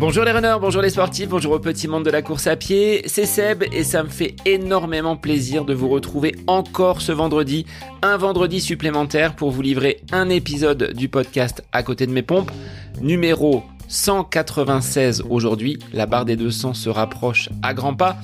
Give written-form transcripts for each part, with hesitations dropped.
Bonjour les runners, bonjour les sportifs, bonjour au petit monde de la course à pied, c'est Seb et ça me fait énormément plaisir de vous retrouver encore ce vendredi, un vendredi supplémentaire pour vous livrer un épisode du podcast À Côté de mes pompes, numéro 196 aujourd'hui, la barre des 200 se rapproche à grands pas,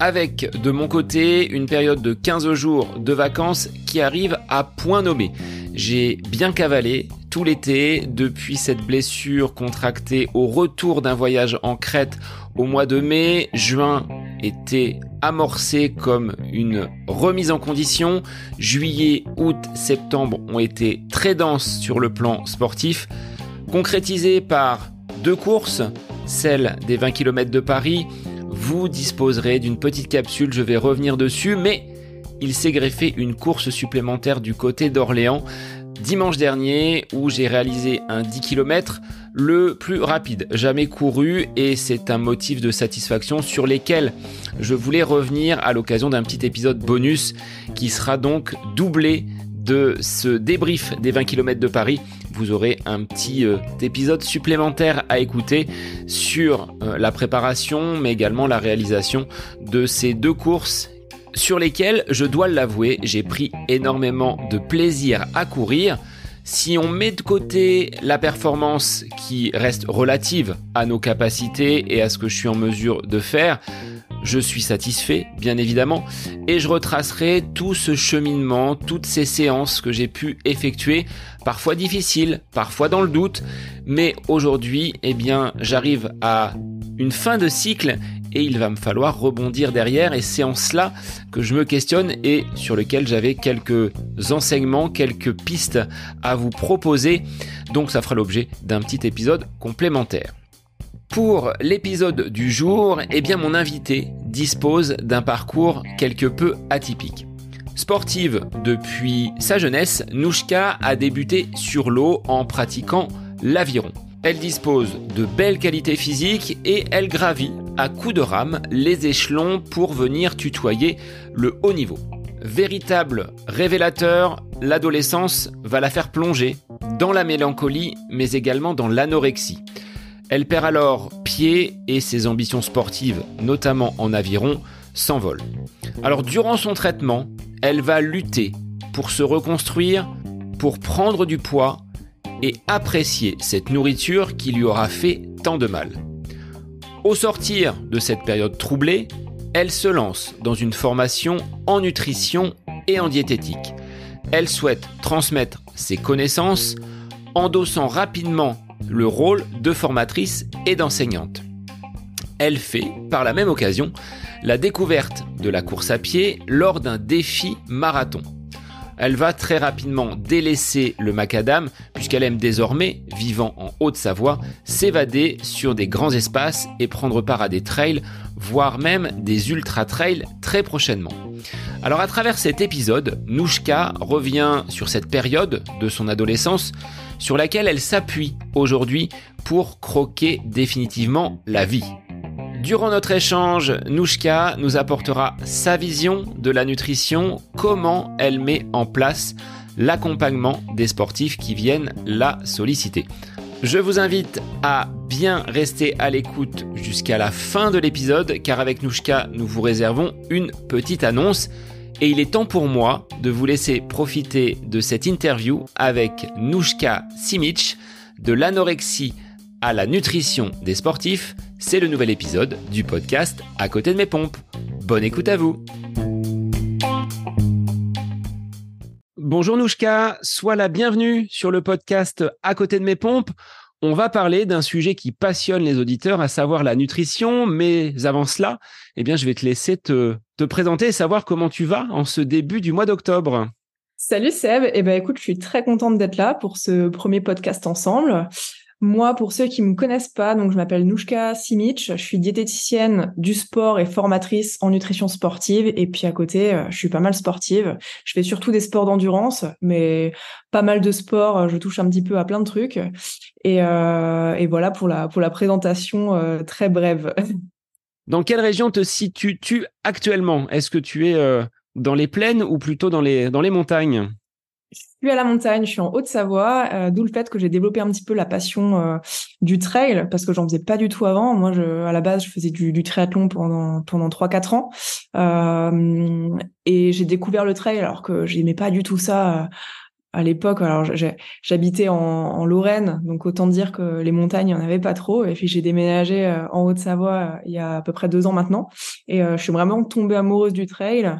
avec de mon côté une période de 15 jours de vacances qui arrive à point nommé. J'ai bien cavalé tout l'été, depuis cette blessure contractée au retour d'un voyage en Crète au mois de mai, juin était amorcé comme une remise en condition. Juillet, août, septembre ont été très denses sur le plan sportif, concrétisés par 2 courses, celle des 20 km de Paris. Vous disposerez d'une petite capsule, je vais revenir dessus, mais il s'est greffé une course supplémentaire du côté d'Orléans, dimanche dernier, où j'ai réalisé un 10 km le plus rapide jamais couru, et c'est un motif de satisfaction sur lesquels je voulais revenir à l'occasion d'un petit épisode bonus qui sera donc doublé de ce débrief des 20 km de Paris. Vous aurez un petit épisode supplémentaire à écouter sur la préparation, mais également la réalisation de ces 2 courses sur lesquelles, je dois l'avouer, j'ai pris énormément de plaisir à courir. Si on met de côté la performance qui reste relative à nos capacités et à ce que je suis en mesure de faire, je suis satisfait, bien évidemment, et je retracerai tout ce cheminement, toutes ces séances que j'ai pu effectuer, parfois difficiles, parfois dans le doute, mais aujourd'hui, eh bien, j'arrive à une fin de cycle et il va me falloir rebondir derrière, et c'est en cela que je me questionne et sur lequel j'avais quelques enseignements, quelques pistes à vous proposer, donc ça fera l'objet d'un petit épisode complémentaire. Pour l'épisode du jour, eh bien mon invité dispose d'un parcours quelque peu atypique. Sportive depuis sa jeunesse, Nouchka a débuté sur l'eau en pratiquant l'aviron. Elle dispose de belles qualités physiques et elle gravit à coups de rame les échelons pour venir tutoyer le haut niveau. Véritable révélateur, l'adolescence va la faire plonger dans la mélancolie mais également dans l'anorexie. Elle perd alors pied et ses ambitions sportives, notamment en aviron, s'envolent. Alors durant son traitement, elle va lutter pour se reconstruire, pour prendre du poids et apprécier cette nourriture qui lui aura fait tant de mal. Au sortir de cette période troublée, elle se lance dans une formation en nutrition et en diététique. Elle souhaite transmettre ses connaissances, endossant rapidement le rôle de formatrice et d'enseignante. Elle fait, par la même occasion, la découverte de la course à pied lors d'un défi marathon. Elle va très rapidement délaisser le macadam puisqu'elle aime désormais, vivant en Haute Savoie, s'évader sur des grands espaces et prendre part à des trails, voire même des ultra-trails très prochainement. Alors à travers cet épisode, Nouchka revient sur cette période de son adolescence sur laquelle elle s'appuie aujourd'hui pour croquer définitivement la vie. Durant notre échange, Nouchka nous apportera sa vision de la nutrition, comment elle met en place l'accompagnement des sportifs qui viennent la solliciter. Je vous invite à bien rester à l'écoute jusqu'à la fin de l'épisode, car avec Nouchka, nous vous réservons une petite annonce. Et il est temps pour moi de vous laisser profiter de cette interview avec Nouchka Simic, de l'anorexie à la nutrition des sportifs. C'est le nouvel épisode du podcast À Côté de mes pompes. Bonne écoute à vous. Bonjour Nouchka, sois la bienvenue sur le podcast À Côté de mes pompes. On va parler d'un sujet qui passionne les auditeurs, à savoir la nutrition. Mais avant cela, eh bien, je vais te laisser te présenter et savoir comment tu vas en ce début du mois d'octobre. Salut Seb. Eh ben, écoute, je suis très contente d'être là pour ce premier podcast ensemble. Moi, pour ceux qui me connaissent pas, donc je m'appelle Nouchka Simic, je suis diététicienne du sport et formatrice en nutrition sportive. Et puis à côté, je suis pas mal sportive. Je fais surtout des sports d'endurance, mais pas mal de sports. Je touche un petit peu à plein de trucs. Et voilà pour la présentation très brève. Dans quelle région te situes-tu actuellement ? Est-ce que tu es dans les plaines ou plutôt dans les montagnes ? Je suis à la montagne, je suis en Haute Savoie, d'où le fait que j'ai développé un petit peu la passion du trail, parce que j'en faisais pas du tout avant. Moi, à la base, je faisais du triathlon pendant 3-4 ans. Et j'ai découvert le trail alors que j'aimais pas du tout ça à l'époque. Alors, j'habitais en Lorraine, donc autant dire que les montagnes, il n'y en avait pas trop. Et puis, j'ai déménagé en Haute-Savoie il y a à peu près 2 ans maintenant. Et je suis vraiment tombée amoureuse du trail.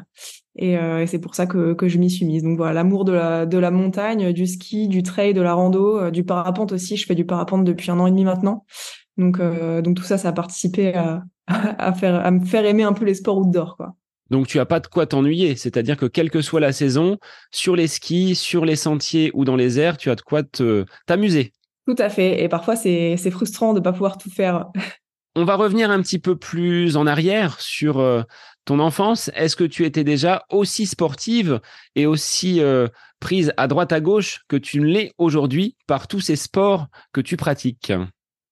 Et c'est pour ça que je m'y suis mise. Donc voilà, l'amour de la montagne, du ski, du trail, de la rando, du parapente aussi. Je fais du parapente depuis 1 an et demi maintenant. Donc tout ça, ça a participé à me faire aimer un peu les sports outdoor, quoi. Donc tu n'as pas de quoi t'ennuyer. C'est-à-dire que quelle que soit la saison, sur les skis, sur les sentiers ou dans les airs, tu as de quoi t'amuser. Tout à fait. Et parfois, c'est frustrant de ne pas pouvoir tout faire. On va revenir un petit peu plus en arrière sur ton enfance. Est-ce que tu étais déjà aussi sportive et aussi prise à droite à gauche que tu ne l'es aujourd'hui par tous ces sports que tu pratiques ?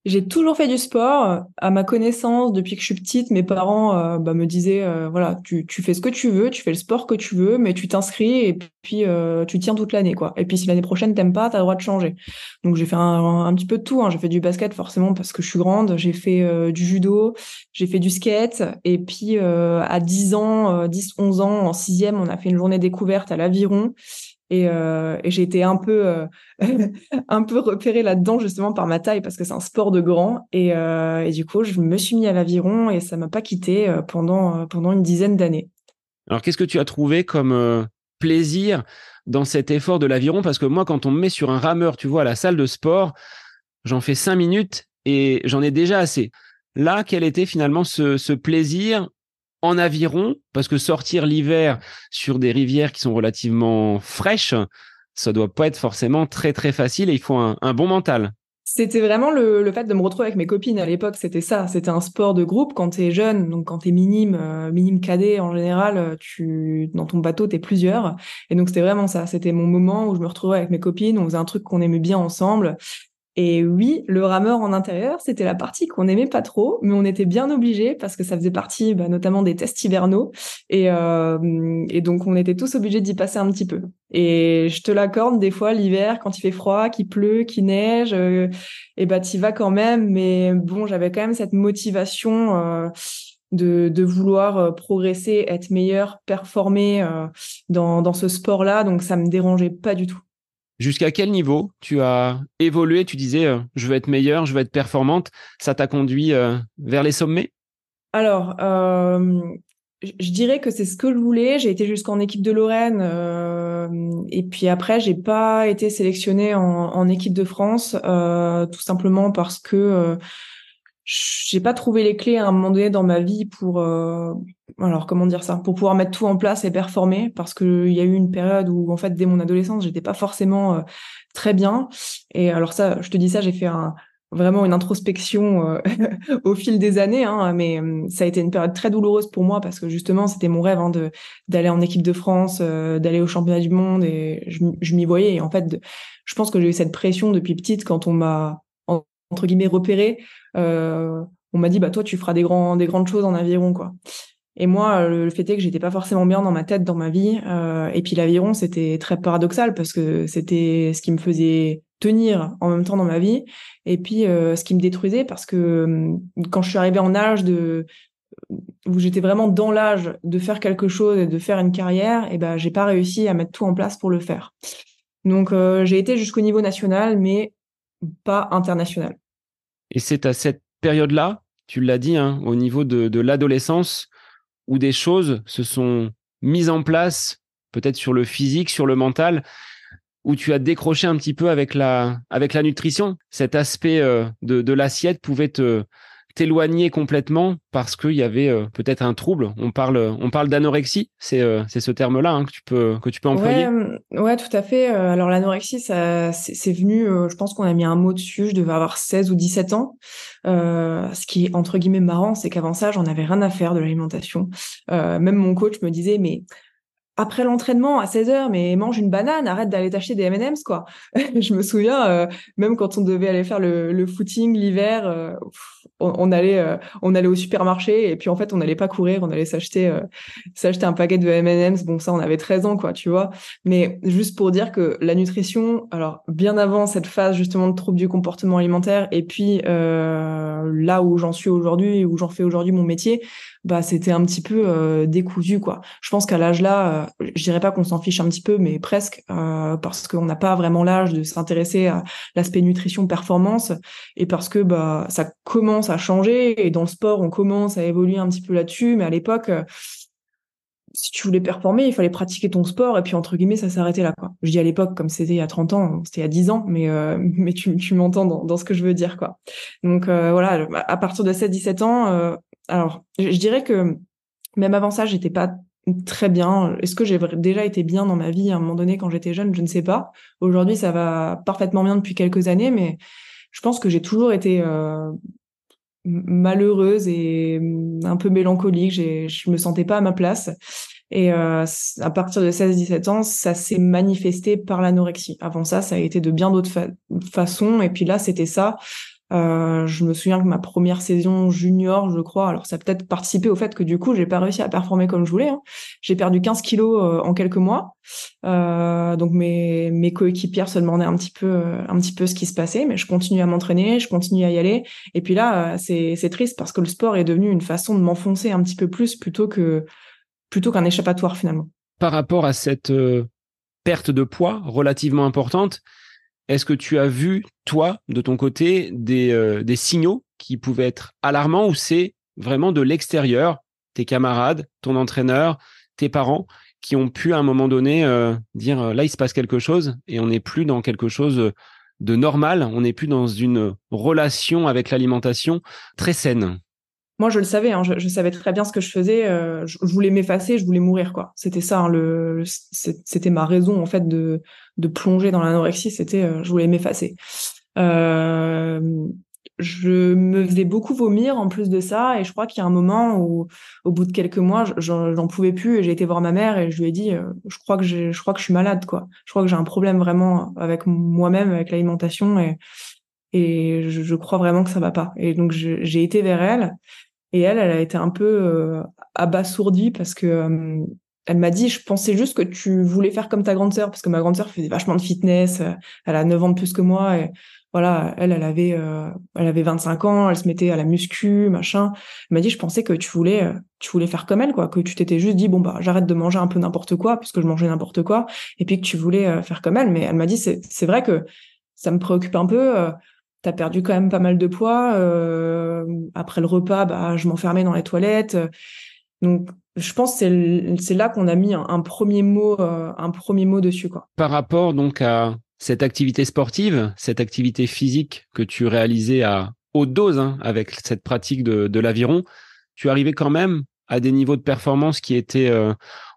J'ai toujours fait du sport. À ma connaissance, depuis que je suis petite, mes parents me disaient voilà, tu fais ce que tu veux, tu fais le sport que tu veux, mais tu t'inscris et puis tu tiens toute l'année, quoi. Et puis si l'année prochaine t'aimes pas, t'as le droit de changer. Donc j'ai fait un petit peu de tout, hein. J'ai fait du basket forcément parce que je suis grande. J'ai fait du judo, j'ai fait du skate. Et puis à 10-11 ans, en 6e, on a fait une journée découverte à l'Aviron. Et j'ai été un peu repérée là-dedans justement par ma taille parce que c'est un sport de grand et du coup je me suis mis à l'aviron et ça m'a pas quittée pendant 10 années. Alors qu'est-ce que tu as trouvé comme plaisir dans cet effort de l'aviron? Parce que moi quand on me met sur un rameur, tu vois, à la salle de sport, j'en fais 5 minutes et j'en ai déjà assez. Là, quel était finalement ce plaisir en aviron, parce que sortir l'hiver sur des rivières qui sont relativement fraîches, ça doit pas être forcément très très facile et il faut un bon mental. C'était vraiment le fait de me retrouver avec mes copines à l'époque, c'était ça, c'était un sport de groupe quand t'es jeune, donc quand t'es minime cadet en général, dans ton bateau t'es plusieurs, et donc c'était vraiment ça, c'était mon moment où je me retrouvais avec mes copines, on faisait un truc qu'on aimait bien ensemble. Et oui, le rameur en intérieur, c'était la partie qu'on n'aimait pas trop, mais on était bien obligés parce que ça faisait partie notamment des tests hivernaux. Et donc, on était tous obligés d'y passer un petit peu. Et je te l'accorde, des fois, l'hiver, quand il fait froid, qu'il pleut, qu'il neige, t'y vas quand même. Mais bon, j'avais quand même cette motivation de vouloir progresser, être meilleur, performer dans ce sport-là. Donc, ça me dérangeait pas du tout. Jusqu'à quel niveau tu as évolué? Tu disais, je veux être meilleure, je veux être performante. Ça t'a conduit vers les sommets? Alors, je dirais que c'est ce que je voulais. J'ai été jusqu'en équipe de Lorraine. Et puis après, j'ai pas été sélectionnée en équipe de France, tout simplement parce que j'ai pas trouvé les clés à un moment donné dans ma vie pour... Alors, comment dire ça? Pour pouvoir mettre tout en place et performer, parce que il y a eu une période où, en fait, dès mon adolescence, j'étais pas forcément très bien. Et alors ça, je te dis ça, j'ai fait vraiment une introspection au fil des années, hein, mais ça a été une période très douloureuse pour moi parce que justement, c'était mon rêve, hein, d'aller en équipe de France, d'aller au championnat du monde et je m'y voyais. Et en fait, je pense que j'ai eu cette pression depuis petite quand on m'a, entre guillemets, repérée. On m'a dit, bah, toi, tu feras des grandes choses en aviron, quoi. Et moi, le fait est que j'étais pas forcément bien dans ma tête, dans ma vie. Et puis l'aviron, c'était très paradoxal parce que c'était ce qui me faisait tenir en même temps dans ma vie. Et puis ce qui me détruisait parce que quand je suis arrivée en âge où j'étais vraiment dans l'âge de faire quelque chose et de faire une carrière, et ben j'ai pas réussi à mettre tout en place pour le faire. Donc j'ai été jusqu'au niveau national, mais pas international. Et c'est à cette période-là, tu l'as dit, hein, au niveau de l'adolescence, où des choses se sont mises en place, peut-être sur le physique, sur le mental, où tu as décroché un petit peu avec la nutrition. Cet aspect de l'assiette pouvait t'éloigner complètement parce qu'il y avait peut-être un trouble. On parle d'anorexie, c'est ce terme-là, hein, que tu peux employer. Ouais, tout à fait. Alors l'anorexie, ça, c'est venu, je pense qu'on a mis un mot dessus, je devais avoir 16 ou 17 ans. Ce qui est entre guillemets marrant, c'est qu'avant ça, j'en avais rien à faire de l'alimentation. Même mon coach me disait, mais après l'entraînement à 16h, mais mange une banane, arrête d'aller t'acheter des M&M's, quoi. Je me souviens, même quand on devait aller faire le footing l'hiver, on allait au supermarché et puis en fait on n'allait pas courir, on allait s'acheter un paquet de M&M's. Bon, ça on avait 13 ans quoi, tu vois, mais juste pour dire que la nutrition, alors bien avant cette phase justement de trouble du comportement alimentaire et puis là où j'en suis aujourd'hui, où j'en fais aujourd'hui mon métier, bah c'était un petit peu décousu quoi. Je pense qu'à l'âge là, je dirais pas qu'on s'en fiche un petit peu, mais presque, parce qu'on n'a pas vraiment l'âge de s'intéresser à l'aspect nutrition performance, et parce que bah ça commence à changer, et dans le sport on commence à évoluer un petit peu là-dessus, mais à l'époque si tu voulais performer, il fallait pratiquer ton sport et puis entre guillemets ça s'arrêtait là quoi. Je dis à l'époque comme c'était il y a 30 ans, c'était il y a 10 ans, mais tu m'entends dans ce que je veux dire quoi. Donc voilà, à partir de 7-17 ans, alors je dirais que même avant ça, j'étais pas très bien. Est-ce que j'ai déjà été bien dans ma vie à un moment donné quand j'étais jeune? Je ne sais pas. Aujourd'hui, ça va parfaitement bien depuis quelques années, mais je pense que j'ai toujours été malheureuse et un peu mélancolique. Je me sentais pas à ma place. Et à partir de 16-17 ans, ça s'est manifesté par l'anorexie. Avant ça, ça a été de bien d'autres façons. Et puis là, c'était ça. Je me souviens que ma première saison junior, je crois, alors ça a peut-être participé au fait que du coup, j'ai pas réussi à performer comme je voulais, hein. J'ai perdu 15 kilos en quelques mois. Donc mes coéquipières se demandaient un petit peu ce qui se passait, mais je continue à m'entraîner, je continue à y aller. Et puis là, c'est triste parce que le sport est devenu une façon de m'enfoncer un petit peu plus plutôt qu'un échappatoire finalement. Par rapport à cette perte de poids relativement importante, est-ce que tu as vu, toi, de ton côté, des signaux qui pouvaient être alarmants ou c'est vraiment de l'extérieur, tes camarades, ton entraîneur, tes parents, qui ont pu à un moment donné dire « là, il se passe quelque chose et on n'est plus dans quelque chose de normal, on n'est plus dans une relation avec l'alimentation très saine ». Moi, je le savais, hein, je savais très bien ce que je faisais. Je voulais m'effacer, je voulais mourir, quoi. C'était ça, hein, c'était ma raison en fait de plonger dans l'anorexie. C'était, je voulais m'effacer. Je me faisais beaucoup vomir en plus de ça, et je crois qu'il y a un moment où, au bout de quelques mois, j'en pouvais plus et j'ai été voir ma mère et je lui ai dit, je crois que je suis malade, quoi. Je crois que j'ai un problème vraiment avec moi-même, avec l'alimentation, et je crois vraiment que ça va pas. Et donc j'ai été vers elle. Et elle a été un peu abasourdie parce que elle m'a dit « Je pensais juste que tu voulais faire comme ta grande sœur » parce que ma grande sœur faisait vachement de fitness, elle a 9 ans de plus que moi et voilà, elle avait 25 ans, elle se mettait à la muscu, machin. Elle m'a dit « Je pensais que tu voulais faire comme elle quoi, que tu t'étais juste dit bon bah j'arrête de manger un peu n'importe quoi parce que je mangeais n'importe quoi et puis que tu voulais faire comme elle. » Mais elle m'a dit « C'est vrai que ça me préoccupe un peu. T'as perdu quand même pas mal de poids. Après le repas, bah, je m'enfermais dans les toilettes. Donc, je pense que c'est là qu'on a mis un premier mot dessus, quoi. Par rapport donc à cette activité sportive, cette activité physique que tu réalisais à haute dose, hein, avec cette pratique de l'aviron, tu arrivais quand même à des niveaux de performance qui étaient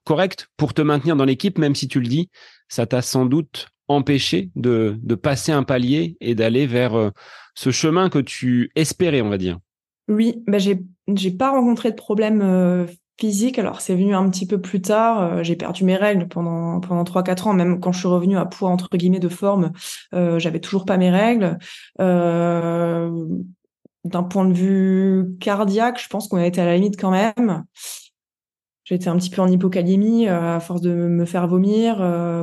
corrects pour te maintenir dans l'équipe, même si tu le dis, ça t'a sans doute empêcher de passer un palier et d'aller vers ce chemin que tu espérais, on va dire. Oui, bah j'ai pas rencontré de problème physique. Alors, c'est venu un petit peu plus tard. J'ai perdu mes règles pendant 3-4 ans. Même quand je suis revenue à poids, entre guillemets, de forme, j'avais toujours pas mes règles. D'un point de vue cardiaque, je pense qu'on a été à la limite quand même. J'étais un petit peu en hypocalémie à force de me faire vomir.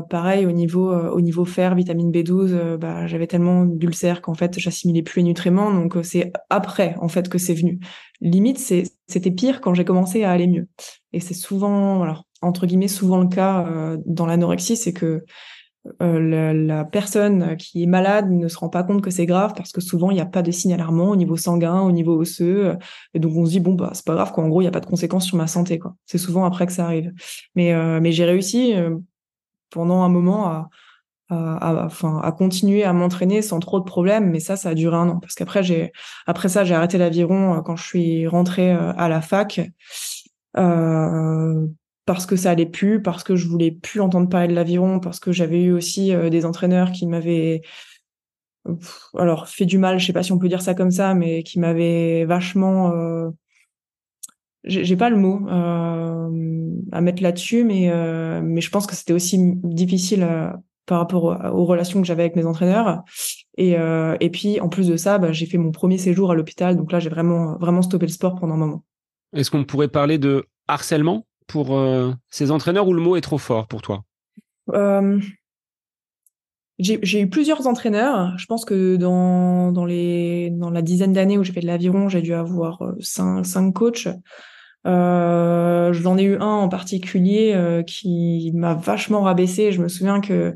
Pareil, au niveau fer, vitamine B12, bah, j'avais tellement d'ulcères qu'en fait, j'assimilais plus les nutriments. Donc, c'est après, en fait, que c'est venu. Limite, c'était pire quand j'ai commencé à aller mieux. Et c'est souvent, alors, entre guillemets, souvent le cas dans l'anorexie, c'est que la personne qui est malade ne se rend pas compte que c'est grave parce que souvent il n'y a pas de signes alarmants au niveau sanguin, au niveau osseux, et donc on se dit bon bah c'est pas grave quoi, en gros il n'y a pas de conséquences sur ma santé quoi. C'est souvent après que ça arrive, mais j'ai réussi pendant un moment à continuer à m'entraîner sans trop de problèmes, mais ça a duré un an parce qu'après j'ai arrêté l'aviron quand je suis rentrée à la fac, parce que ça allait plus, parce que je voulais plus entendre parler de l'aviron, parce que j'avais eu aussi des entraîneurs qui m'avaient alors fait du mal, je sais pas si on peut dire ça comme ça, mais qui m'avaient vachement j'ai pas le mot à mettre là-dessus, mais je pense que c'était aussi difficile par rapport aux relations que j'avais avec mes entraîneurs Et puis, en plus de ça, bah, j'ai fait mon premier séjour à l'hôpital. Donc là, j'ai vraiment stoppé le sport pendant un moment. Est-ce qu'on pourrait parler de harcèlement pour ces entraîneurs ou le mot est trop fort pour toi ? J'ai eu plusieurs entraîneurs. Je pense que dans la dizaine d'années où j'ai fait de l'aviron, j'ai dû avoir 5 coachs. J'en ai eu un en particulier qui m'a vachement rabaissée. Je me souviens que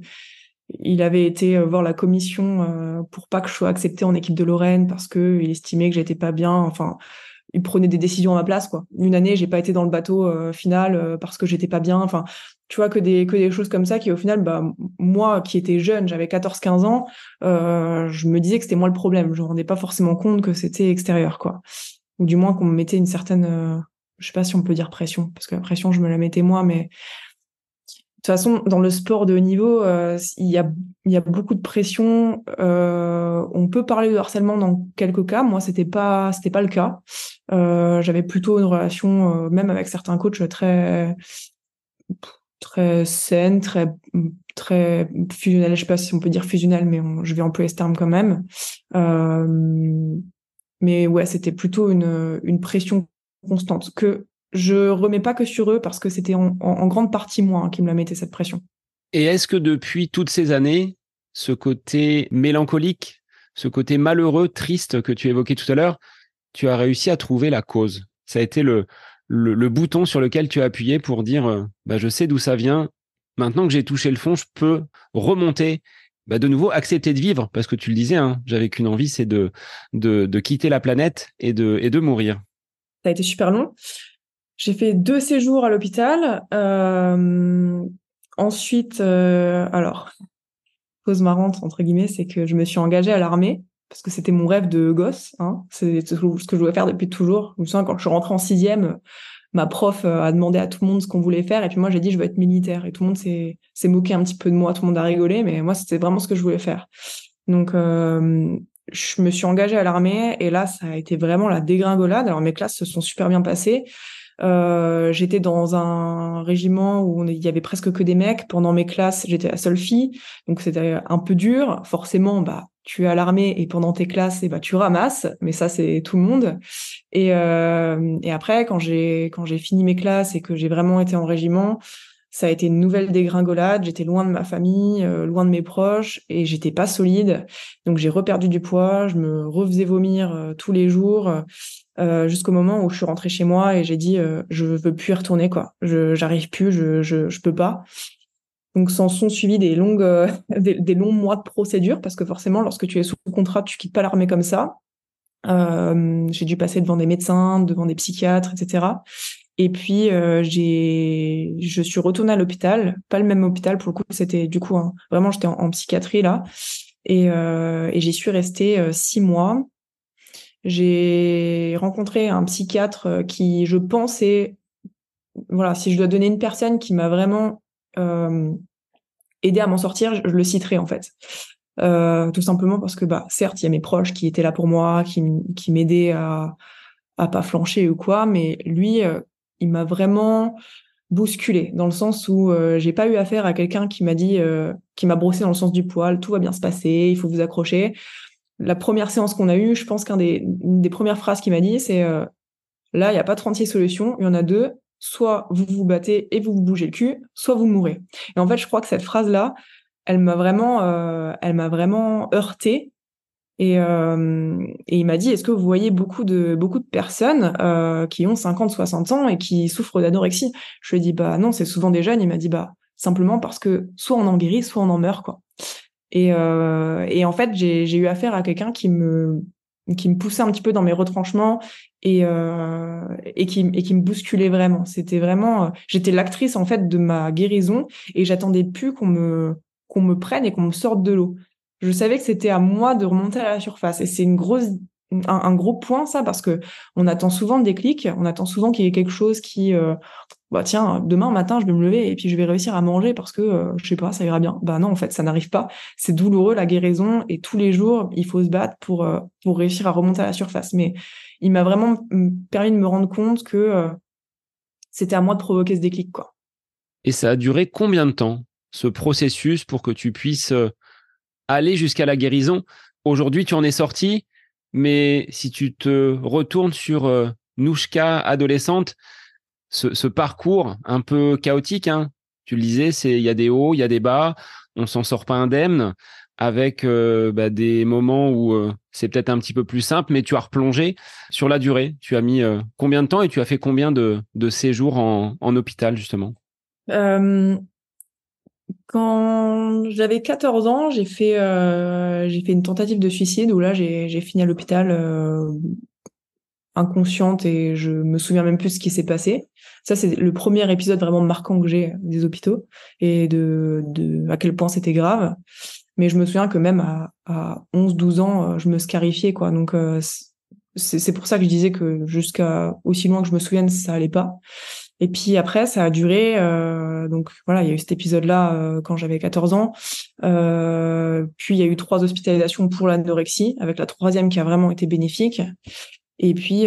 il avait été voir la commission pour pas que je sois acceptée en équipe de Lorraine parce que il estimait que j'étais pas bien. Enfin, il prenait des décisions à ma place, quoi. Une année, j'ai pas été dans le bateau final parce que j'étais pas bien. Enfin, tu vois, que des choses comme ça qui, au final, bah, moi qui étais jeune, j'avais 14-15 ans, je me disais que c'était moi le problème. Je me rendais pas forcément compte que c'était extérieur, quoi. Ou du moins qu'on me mettait une certaine, je sais pas si on peut dire pression, parce que la pression, je me la mettais moi, mais de toute façon, dans le sport de haut niveau, il y a beaucoup de pression. On peut parler de harcèlement dans quelques cas. Moi, c'était pas le cas. J'avais plutôt une relation, même avec certains coachs, très saine, très fusionnelle. Je sais pas si on peut dire fusionnelle, mais je vais employer ce terme quand même. Mais ouais, c'était plutôt une pression constante que je remets pas que sur eux parce que c'était en grande partie moi qui me la mettais, cette pression. Et est-ce que depuis toutes ces années, ce côté mélancolique, ce côté malheureux, triste que tu évoquais tout à l'heure, tu as réussi à trouver la cause? Ça a été le bouton sur lequel tu as appuyé pour dire bah, je sais d'où ça vient, maintenant que j'ai touché le fond, je peux remonter, bah, de nouveau accepter de vivre, parce que tu le disais, hein, j'avais qu'une envie, c'est de quitter la planète et de mourir. Ça a été super long. J'ai fait 2 séjours à l'hôpital. Ensuite, alors, chose marrante, entre guillemets, c'est que je me suis engagée à l'armée parce que c'était mon rêve de gosse. Hein. C'est ce que je voulais faire depuis toujours. Je me souviens, quand je suis rentrée en 6e, ma prof a demandé à tout le monde ce qu'on voulait faire. Et puis moi, j'ai dit, je veux être militaire. Et tout le monde s'est moqué un petit peu de moi. Tout le monde a rigolé. Mais moi, c'était vraiment ce que je voulais faire. Donc, je me suis engagée à l'armée. Et là, ça a été vraiment la dégringolade. Alors, mes classes se sont super bien passées. J'étais dans un régiment où il y avait presque que des mecs. Pendant mes classes, j'étais la seule fille, donc c'était un peu dur. Forcément, bah, tu es à l'armée et pendant tes classes, et bah, tu ramasses. Mais ça, c'est tout le monde. Et après, quand j'ai fini mes classes et que j'ai vraiment été en régiment, ça a été une nouvelle dégringolade. J'étais loin de ma famille, loin de mes proches, et j'étais pas solide. Donc j'ai reperdu du poids, je me refaisais vomir tous les jours. Jusqu'au moment où je suis rentrée chez moi et j'ai dit je veux plus y retourner, quoi. J'arrive plus, je peux pas. Donc s'en sont suivis des longues des longs mois de procédure, parce que forcément lorsque tu es sous contrat, tu quittes pas l'armée comme ça. J'ai dû passer devant des médecins, devant des psychiatres, etc. Et puis je suis retournée à l'hôpital, pas le même hôpital pour le coup, c'était du coup, hein, vraiment j'étais en psychiatrie là, et j'y suis restée 6 mois. J'ai rencontré un psychiatre qui, je pense, est, voilà, si je dois donner une personne qui m'a vraiment aidé à m'en sortir, je le citerai en fait. Tout simplement parce que, bah, certes, il y a mes proches qui étaient là pour moi, qui m'aidaient à pas flancher ou quoi, mais lui, il m'a vraiment bousculée, dans le sens où j'ai pas eu affaire à quelqu'un qui m'a dit, qui m'a brossé dans le sens du poil, tout va bien se passer, il faut vous accrocher. La première séance qu'on a eue, je pense qu'une des premières phrases qu'il m'a dit, c'est là, il n'y a pas 36 solutions, il y en a 2. Soit vous vous battez et vous vous bougez le cul, soit vous mourrez. Et en fait, je crois que cette phrase-là, elle m'a vraiment heurtée. Et il m'a dit, est-ce que vous voyez beaucoup de personnes qui ont 50, 60 ans et qui souffrent d'anorexie? Je lui ai dit, bah non, c'est souvent des jeunes. Il m'a dit, bah simplement parce que soit on en guérit, soit on en meurt, quoi. Et en fait, j'ai eu affaire à quelqu'un qui me poussait un petit peu dans mes retranchements et qui me bousculait vraiment. C'était vraiment, j'étais l'actrice en fait de ma guérison et j'attendais plus qu'on me prenne et qu'on me sorte de l'eau. Je savais que c'était à moi de remonter à la surface et c'est un gros point ça, parce que on attend souvent le déclic, on attend souvent qu'il y ait quelque chose qui bah tiens, demain matin je vais me lever et puis je vais réussir à manger parce que je sais pas, ça ira bien. Bah non, en fait ça n'arrive pas, c'est douloureux la guérison et tous les jours il faut se battre pour réussir à remonter à la surface. Mais il m'a vraiment permis de me rendre compte que c'était à moi de provoquer ce déclic, quoi. Et ça a duré combien de temps, ce processus, pour que tu puisses aller jusqu'à la guérison? Aujourd'hui, tu en es sorti, mais si tu te retournes sur Nouchka adolescente, ce parcours un peu chaotique, hein, tu le disais, il y a des hauts, il y a des bas, on ne s'en sort pas indemne, avec des moments où c'est peut-être un petit peu plus simple, mais tu as replongé sur la durée. Tu as mis combien de temps et tu as fait combien de séjours en hôpital, justement? Quand j'avais 14 ans, j'ai fait une tentative de suicide où là, j'ai fini à l'hôpital inconsciente et je me souviens même plus ce qui s'est passé. Ça, c'est le premier épisode vraiment marquant que j'ai des hôpitaux et de à quel point c'était grave. Mais je me souviens que même à 11-12 ans, je me scarifiais, quoi. Donc, c'est pour ça que je disais que jusqu'à aussi loin que je me souvienne, ça allait pas. Et puis après, ça a duré. Donc voilà, il y a eu cet épisode-là quand j'avais 14 ans. Puis il y a eu 3 hospitalisations pour l'anorexie, avec la 3e qui a vraiment été bénéfique. Et puis,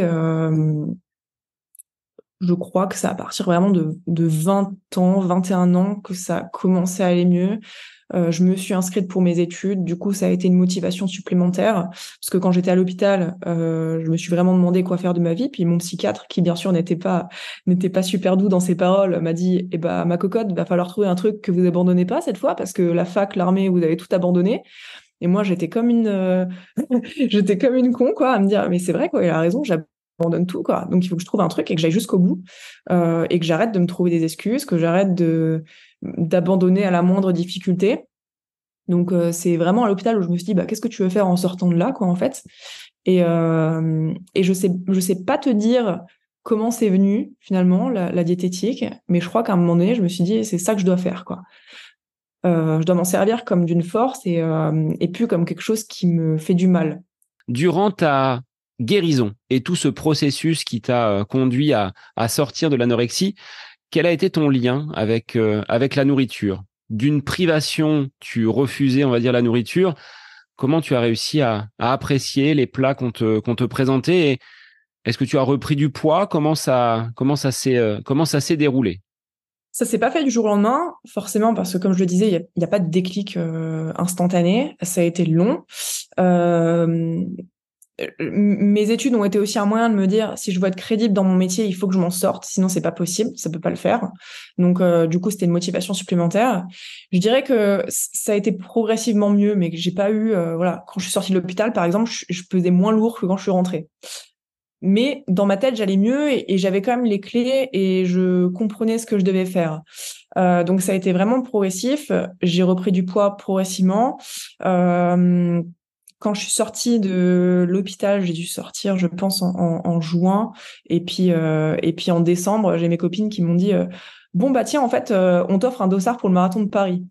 je crois que c'est à partir vraiment de 20 ans, 21 ans, que ça a commencé à aller mieux. Je me suis inscrite pour mes études. Du coup, ça a été une motivation supplémentaire. Parce que quand j'étais à l'hôpital, je me suis vraiment demandé quoi faire de ma vie. Puis mon psychiatre, qui bien sûr n'était pas super doux dans ses paroles, m'a dit, eh ben, ma cocotte, va falloir trouver un truc que vous abandonnez pas cette fois, parce que la fac, l'armée, vous avez tout abandonné. Et moi, j'étais comme une con, quoi, à me dire, mais c'est vrai, quoi, il a raison, j'abandonne tout, quoi. Donc, il faut que je trouve un truc et que j'aille jusqu'au bout, et que j'arrête de me trouver des excuses, que j'arrête d'abandonner à la moindre difficulté. Donc, c'est vraiment à l'hôpital où je me suis dit, bah, qu'est-ce que tu veux faire en sortant de là, quoi, en fait? Et je sais pas te dire comment c'est venu, finalement, la diététique, mais je crois qu'à un moment donné, je me suis dit, c'est ça que je dois faire, quoi. Je dois m'en servir comme d'une force et plus comme quelque chose qui me fait du mal. Durant ta guérison et tout ce processus qui t'a conduit à sortir de l'anorexie, quel a été ton lien avec la nourriture? D'une privation, tu refusais, on va dire, la nourriture. Comment tu as réussi à apprécier les plats qu'on te présentait? Et est-ce que tu as repris du poids? Comment ça s'est déroulé? Ça s'est pas fait du jour au lendemain, forcément, parce que comme je le disais, il y a pas de déclic instantané. Ça a été long. Mes études ont été aussi un moyen de me dire, si je veux être crédible dans mon métier, il faut que je m'en sorte, sinon c'est pas possible, ça peut pas le faire. Donc du coup, c'était une motivation supplémentaire. Je dirais que ça a été progressivement mieux, mais que j'ai pas eu voilà, quand je suis sortie de l'hôpital, par exemple, je pesais moins lourd que quand je suis rentrée. Mais dans ma tête, j'allais mieux et j'avais quand même les clés et je comprenais ce que je devais faire. Donc, ça a été vraiment progressif. J'ai repris du poids progressivement. Quand je suis sortie de l'hôpital, j'ai dû sortir, je pense, en juin. Et puis en décembre, j'ai mes copines qui m'ont dit « Bon, bah tiens, en fait, on t'offre un dossard pour le marathon de Paris. »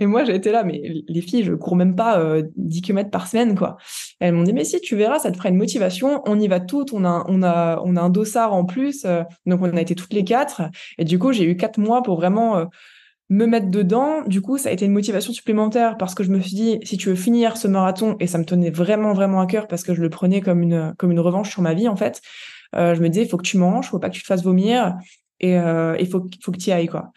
Et moi, j'étais là, mais les filles, je cours même pas 10 km par semaine, quoi. Et elles m'ont dit, mais si, tu verras, ça te fera une motivation. On y va toutes, on a un dossard en plus. Donc, on a été toutes les 4. Et du coup, j'ai eu 4 mois pour vraiment me mettre dedans. Du coup, ça a été une motivation supplémentaire parce que je me suis dit, si tu veux finir ce marathon, et ça me tenait vraiment, vraiment à cœur parce que je le prenais comme une revanche sur ma vie, en fait. Je me disais, il faut que tu manges, il faut pas que tu te fasses vomir et il faut que tu y ailles, quoi.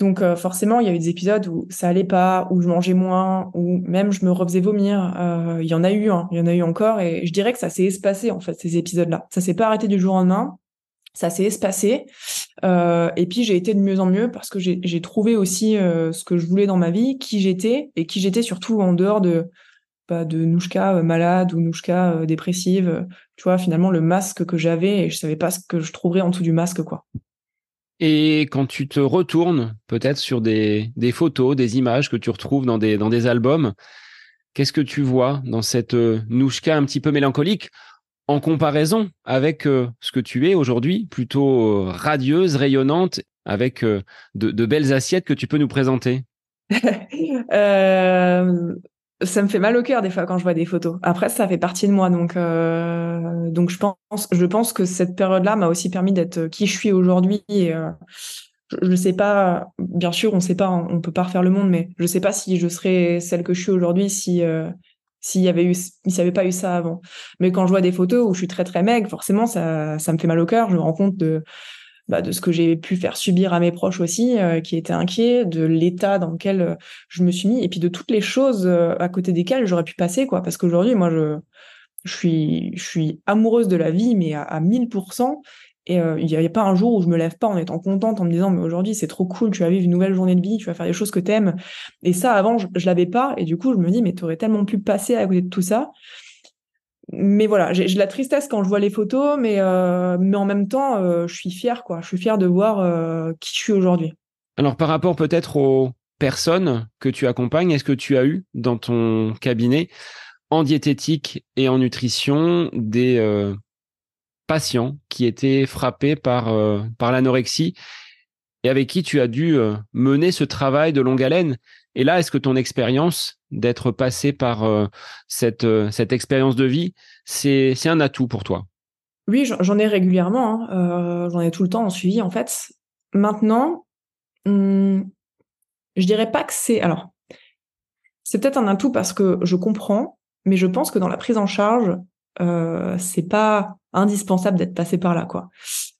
Donc forcément, il y a eu des épisodes où ça allait pas, où je mangeais moins, où même je me refaisais vomir. Il y en a eu, hein, il y en a eu encore. Et je dirais que ça s'est espacé, en fait, ces épisodes-là. Ça s'est pas arrêté du jour au lendemain, ça s'est espacé. Et puis, j'ai été de mieux en mieux parce que j'ai trouvé aussi ce que je voulais dans ma vie, qui j'étais surtout en dehors de Nouchka malade ou Nouchka dépressive. Tu vois, finalement, le masque que j'avais et je savais pas ce que je trouverais en dessous du masque, quoi. Et quand tu te retournes peut-être sur des photos, des images que tu retrouves dans des albums, qu'est-ce que tu vois dans cette Nouchka un petit peu mélancolique en comparaison avec ce que tu es aujourd'hui, plutôt radieuse, rayonnante, avec de belles assiettes que tu peux nous présenter? Ça me fait mal au cœur des fois quand je vois des photos. Après, ça fait partie de moi, donc je pense que cette période-là m'a aussi permis d'être qui je suis aujourd'hui. Et, je sais pas, bien sûr, on sait pas, on peut pas refaire le monde, mais je sais pas si je serais celle que je suis aujourd'hui s'il y avait pas eu ça avant. Mais quand je vois des photos où je suis très très maigre, forcément ça me fait mal au cœur. Je me rends compte de de ce que j'ai pu faire subir à mes proches aussi, qui étaient inquiets, de l'état dans lequel je me suis mis, et puis de toutes les choses à côté desquelles j'aurais pu passer, quoi. Parce qu'aujourd'hui, moi, je suis amoureuse de la vie, mais à 1000%. Et il n'y a pas un jour où je me lève pas en étant contente, en me disant mais aujourd'hui c'est trop cool, tu vas vivre une nouvelle journée de vie, tu vas faire des choses que t'aimes. Et ça avant je l'avais pas, et du coup je me dis mais t'aurais tellement pu passer à côté de tout ça. Mais voilà, j'ai de la tristesse quand je vois les photos, mais en même temps je suis fière, quoi. Je suis fière de voir qui je suis aujourd'hui. Alors par rapport peut-être aux personnes que tu accompagnes, est-ce que tu as eu dans ton cabinet en diététique et en nutrition des patients qui étaient frappés par l'anorexie et avec qui tu as dû mener ce travail de longue haleine? Et là, est-ce que ton expérience d'être passé par cette expérience de vie, c'est un atout pour toi? Oui, j'en ai régulièrement, j'en ai tout le temps en suivi en fait. Maintenant, je dirais pas que c'est... Alors, c'est peut-être un atout parce que je comprends, mais je pense que dans la prise en charge, c'est pas indispensable d'être passé par là, quoi.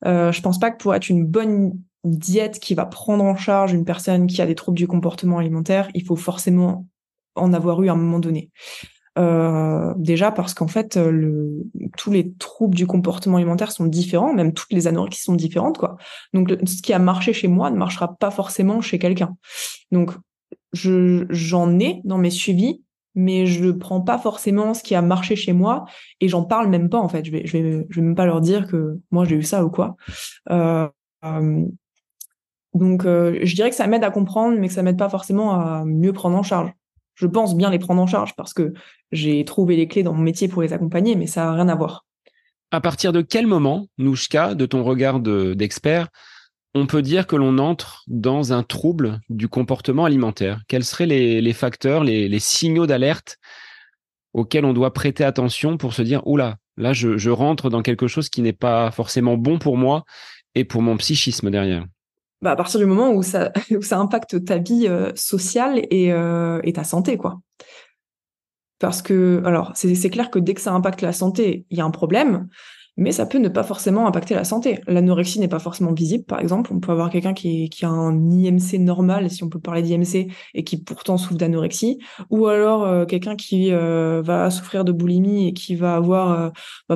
Je pense pas que pour être une bonne diète qui va prendre en charge une personne qui a des troubles du comportement alimentaire, il faut forcément en avoir eu à un moment donné. Déjà parce qu'en fait, tous les troubles du comportement alimentaire sont différents, même toutes les anorexies sont différentes, quoi. Donc, ce qui a marché chez moi ne marchera pas forcément chez quelqu'un. Donc, j'en ai dans mes suivis, mais je prends pas forcément ce qui a marché chez moi et j'en parle même pas en fait. Je vais même pas leur dire que moi j'ai eu ça ou quoi. Donc je dirais que ça m'aide à comprendre, mais que ça m'aide pas forcément à mieux prendre en charge. Je pense bien les prendre en charge parce que j'ai trouvé les clés dans mon métier pour les accompagner, mais ça a rien à voir. À partir de quel moment, Nouchka, de ton regard d'expert, on peut dire que l'on entre dans un trouble du comportement alimentaire? Quels seraient les facteurs, les signaux d'alerte auxquels on doit prêter attention pour se dire « Oula, là, je rentre dans quelque chose qui n'est pas forcément bon pour moi et pour mon psychisme derrière ». À partir du moment où ça impacte ta vie sociale et ta santé, quoi. Parce que, alors, c'est clair que dès que ça impacte la santé, il y a un problème. Mais ça peut ne pas forcément impacter la santé. L'anorexie n'est pas forcément visible, par exemple. On peut avoir quelqu'un qui a un IMC normal, si on peut parler d'IMC, et qui pourtant souffre d'anorexie. Ou alors quelqu'un qui va souffrir de boulimie et qui va avoir,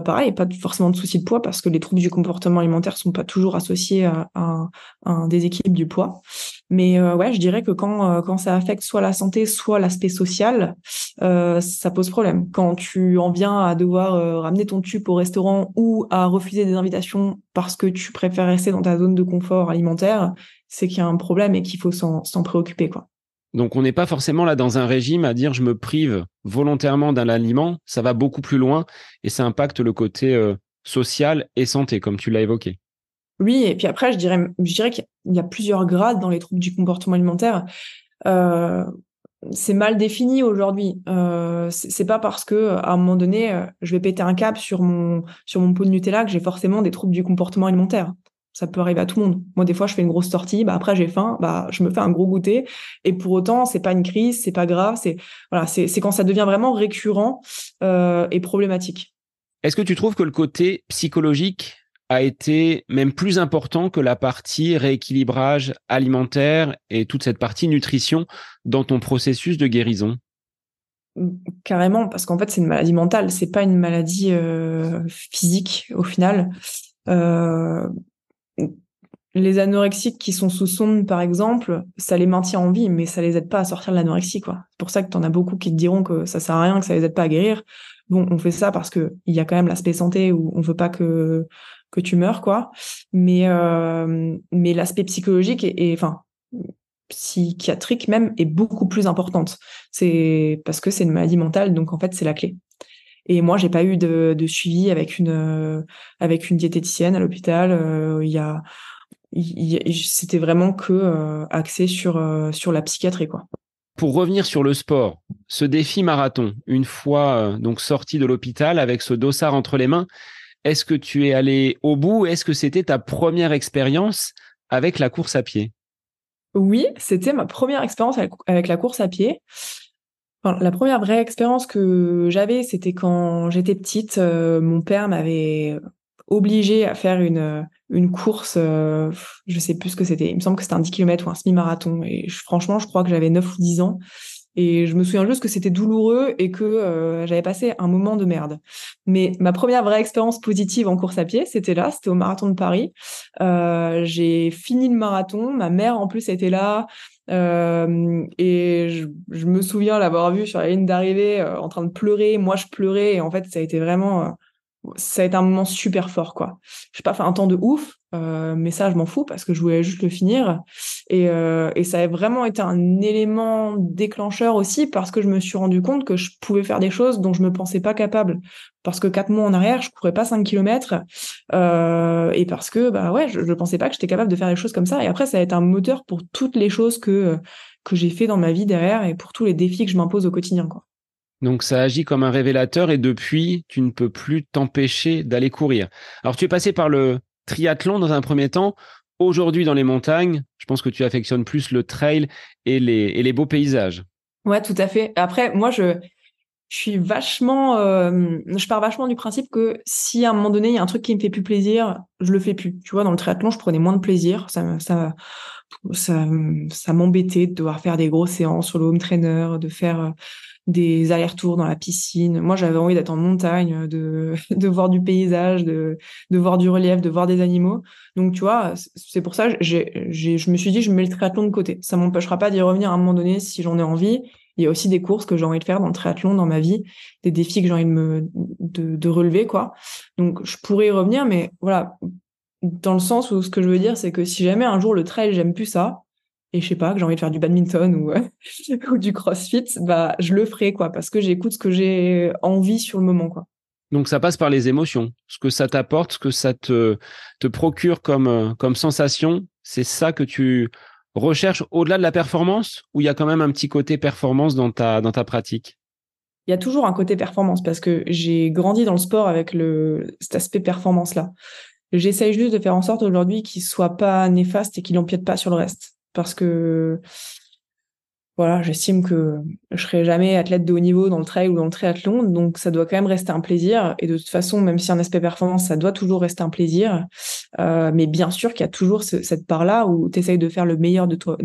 pareil, pas forcément de souci de poids, parce que les troubles du comportement alimentaire sont pas toujours associés à un déséquilibre du poids. Mais je dirais que quand ça affecte soit la santé, soit l'aspect social, ça pose problème. Quand tu en viens à devoir ramener ton tube au restaurant ou à refuser des invitations parce que tu préfères rester dans ta zone de confort alimentaire, c'est qu'il y a un problème et qu'il faut s'en préoccuper, quoi. Donc on n'est pas forcément là dans un régime à dire je me prive volontairement d'un aliment, ça va beaucoup plus loin et ça impacte le côté social et santé, comme tu l'as évoqué. Oui, et puis après, je dirais qu'il y a plusieurs grades dans les troubles du comportement alimentaire. C'est mal défini aujourd'hui. C'est pas parce que à un moment donné, je vais péter un câble sur mon pot de Nutella que j'ai forcément des troubles du comportement alimentaire. Ça peut arriver à tout le monde. Moi, des fois, je fais une grosse sortie, après j'ai faim, je me fais un gros goûter, et pour autant, c'est pas une crise, c'est pas grave. C'est quand ça devient vraiment récurrent et problématique. Est-ce que tu trouves que le côté psychologique a été même plus important que la partie rééquilibrage alimentaire et toute cette partie nutrition dans ton processus de guérison? Carrément, parce qu'en fait, c'est une maladie mentale, c'est pas une maladie physique au final. Les anorexiques qui sont sous sonde, par exemple, ça les maintient en vie, mais ça les aide pas à sortir de l'anorexie, quoi. C'est pour ça que t'en as beaucoup qui te diront que ça sert à rien, que ça les aide pas à guérir. Bon, on fait ça parce que il y a quand même l'aspect santé où on veut pas que tu meurs, quoi. Mais l'aspect psychologique et psychiatrique même est beaucoup plus importante. C'est parce que c'est une maladie mentale, donc en fait, c'est la clé. Et moi, j'ai pas eu de suivi avec une diététicienne à l'hôpital. C'était vraiment que axé sur la psychiatrie, quoi. Pour revenir sur le sport, ce défi marathon, une fois donc sorti de l'hôpital avec ce dossard entre les mains, est-ce que tu es allé au bout? Est-ce que c'était ta première expérience avec la course à pied? Oui, c'était ma première expérience avec la course à pied. Enfin, la première vraie expérience que j'avais, c'était quand j'étais petite. Mon père m'avait obligé à faire une course, je sais plus ce que c'était, il me semble que c'était un 10 km ou un semi-marathon, et franchement je crois que j'avais 9 ou 10 ans, et je me souviens juste que c'était douloureux et que j'avais passé un moment de merde. Mais ma première vraie expérience positive en course à pied, c'était là, c'était au marathon de Paris. J'ai fini le marathon, ma mère en plus était là, et je me souviens l'avoir vue sur la ligne d'arrivée en train de pleurer, moi je pleurais, et en fait ça a été vraiment... ça a été un moment super fort, quoi. J'ai pas fait un temps de ouf, mais ça, je m'en fous parce que je voulais juste le finir. Et ça a vraiment été un élément déclencheur aussi parce que je me suis rendu compte que je pouvais faire des choses dont je me pensais pas capable. Parce que 4 mois en arrière, je courais pas 5 km, et parce que, bah ouais, je pensais pas que j'étais capable de faire des choses comme ça. Et après, ça a été un moteur pour toutes les choses que j'ai fait dans ma vie derrière et pour tous les défis que je m'impose au quotidien, quoi. Donc, ça agit comme un révélateur et depuis, tu ne peux plus t'empêcher d'aller courir. Alors, tu es passé par le triathlon dans un premier temps. Aujourd'hui, dans les montagnes, je pense que tu affectionnes plus le trail et les beaux paysages. Ouais, tout à fait. Après, moi, je suis vachement... je pars vachement du principe que si à un moment donné, il y a un truc qui me fait plus plaisir, je le fais plus. Tu vois, dans le triathlon, je prenais moins de plaisir. Ça m'embêtait de devoir faire des grosses séances sur le home trainer, de faire... des allers-retours dans la piscine. Moi, j'avais envie d'être en montagne, de voir du paysage, de voir du relief, de voir des animaux. Donc, tu vois, c'est pour ça que je me suis dit, je mets le triathlon de côté. Ça ne m'empêchera pas d'y revenir à un moment donné si j'en ai envie. Il y a aussi des courses que j'ai envie de faire dans le triathlon, dans ma vie, des défis que j'ai envie de relever, quoi. Donc, je pourrais y revenir, mais voilà, dans le sens où ce que je veux dire, c'est que si jamais un jour le trail, j'aime plus ça, et je sais pas, que j'ai envie de faire du badminton ou du crossfit, bah, je le ferai, quoi, parce que j'écoute ce que j'ai envie sur le moment, quoi. Donc, ça passe par les émotions. Ce que ça t'apporte, ce que ça te procure comme sensation, c'est ça que tu recherches au-delà de la performance, ou il y a quand même un petit côté performance dans ta pratique? Il y a toujours un côté performance, parce que j'ai grandi dans le sport avec cet aspect performance-là. J'essaye juste de faire en sorte aujourd'hui qu'il soit pas néfaste et qu'il n'empiète pas sur le reste. Parce que, voilà, j'estime que je serai jamais athlète de haut niveau dans le trail ou dans le triathlon, donc ça doit quand même rester un plaisir. Et de toute façon, même si un aspect performance, ça doit toujours rester un plaisir. Mais bien sûr qu'il y a toujours cette part-là où tu essayes de faire le meilleur de toi,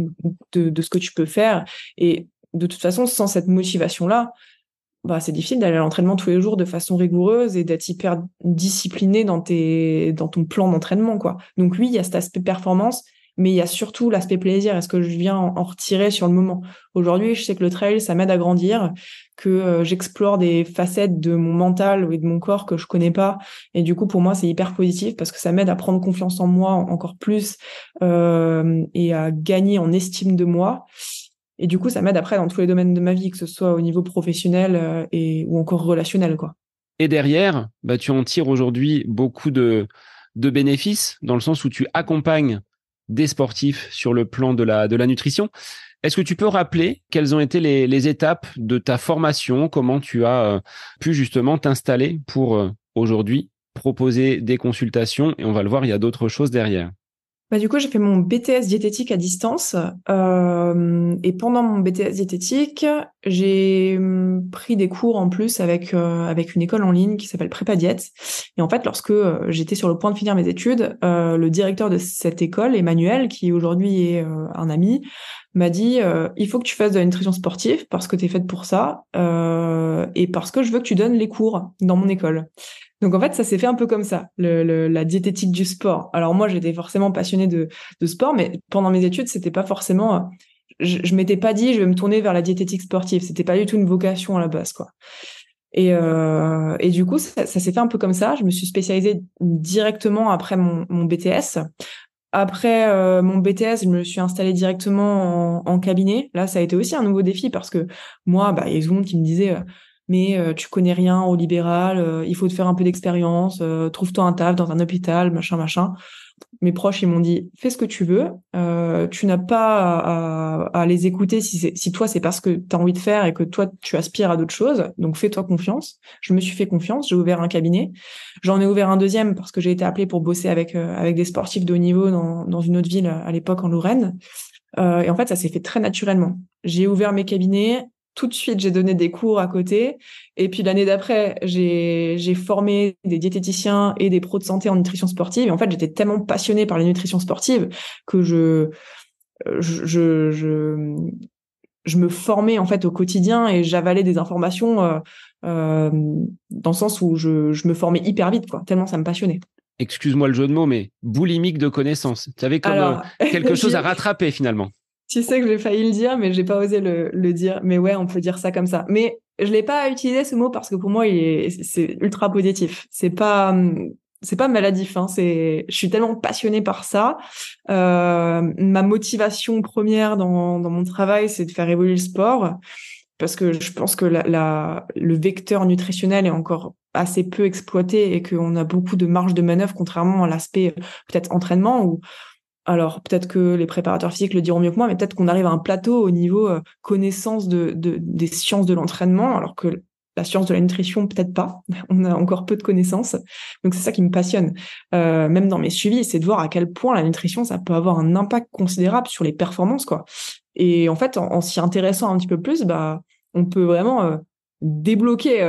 de ce que tu peux faire. Et de toute façon, sans cette motivation-là, bah, c'est difficile d'aller à l'entraînement tous les jours de façon rigoureuse et d'être hyper discipliné dans ton plan d'entraînement, quoi. Donc oui, il y a cet aspect performance, mais il y a surtout l'aspect plaisir. Est-ce que je viens en retirer sur le moment? Aujourd'hui, je sais que le trail, ça m'aide à grandir, que j'explore des facettes de mon mental et de mon corps que je connais pas. Et du coup, pour moi, c'est hyper positif parce que ça m'aide à prendre confiance en moi encore plus et à gagner en estime de moi. Et du coup, ça m'aide après dans tous les domaines de ma vie, que ce soit au niveau professionnel ou encore relationnel, quoi. Et derrière, bah, tu en tires aujourd'hui beaucoup de bénéfices dans le sens où tu accompagnes des sportifs sur le plan de la nutrition. Est-ce que tu peux rappeler quelles ont été les étapes de ta formation? Comment tu as pu justement t'installer pour aujourd'hui proposer des consultations? Et on va le voir, il y a d'autres choses derrière. Bah, du coup, j'ai fait mon BTS diététique à distance. Et pendant mon BTS diététique, j'ai pris des cours en plus avec une école en ligne qui s'appelle Prépa Diète. Et en fait, lorsque j'étais sur le point de finir mes études, le directeur de cette école, Emmanuel, qui aujourd'hui est un ami, m'a dit « Il faut que tu fasses de la nutrition sportive parce que t'es faite pour ça et parce que je veux que tu donnes les cours dans mon école. » Donc en fait, ça s'est fait un peu comme ça, la diététique du sport. Alors moi, j'étais forcément passionnée de sport, mais pendant mes études, c'était pas forcément... Je m'étais pas dit, je vais me tourner vers la diététique sportive. C'était pas du tout une vocation à la base, quoi. Et du coup, ça s'est fait un peu comme ça. Je me suis spécialisée directement après mon BTS. Après mon BTS, je me suis installée directement en cabinet. Là, ça a été aussi un nouveau défi parce que moi, bah, il y a tout le monde qui me disait... mais tu connais rien au libéral, il faut te faire un peu d'expérience, trouve-toi un taf dans un hôpital, machin, machin. Mes proches, ils m'ont dit, fais ce que tu veux, tu n'as pas à les écouter si toi, c'est pas ce que tu as envie de faire et que toi, tu aspires à d'autres choses, donc fais-toi confiance. Je me suis fait confiance, j'ai ouvert un cabinet. J'en ai ouvert un deuxième parce que j'ai été appelée pour bosser avec des sportifs de haut niveau dans une autre ville à l'époque, en Lorraine. Et en fait, ça s'est fait très naturellement. J'ai ouvert mes cabinets, tout de suite, j'ai donné des cours à côté. Et puis, l'année d'après, j'ai formé des diététiciens et des pros de santé en nutrition sportive. Et en fait, j'étais tellement passionnée par la nutrition sportive que je me formais en fait au quotidien et j'avalais des informations dans le sens où je me formais hyper vite, quoi, tellement ça me passionnait. Excuse-moi le jeu de mots, mais boulimique de connaissances. Tu avais comme quelque chose à rattraper finalement. Tu sais que j'ai failli le dire, mais j'ai pas osé le dire. Mais ouais, on peut dire ça comme ça. Mais je l'ai pas utilisé ce mot parce que pour moi, c'est ultra positif. C'est pas maladif. Hein. Je suis tellement passionnée par ça. Ma motivation première dans mon travail, c'est de faire évoluer le sport parce que je pense que le vecteur nutritionnel est encore assez peu exploité et qu'on a beaucoup de marge de manœuvre contrairement à l'aspect peut-être entraînement ou alors peut-être que les préparateurs physiques le diront mieux que moi, mais peut-être qu'on arrive à un plateau au niveau connaissance des sciences de l'entraînement, alors que la science de la nutrition, peut-être pas. On a encore peu de connaissances. Donc c'est ça qui me passionne. Même dans mes suivis, c'est de voir à quel point la nutrition, ça peut avoir un impact considérable sur les performances, quoi. Et en fait, en s'y intéressant un petit peu plus, bah, on peut vraiment débloquer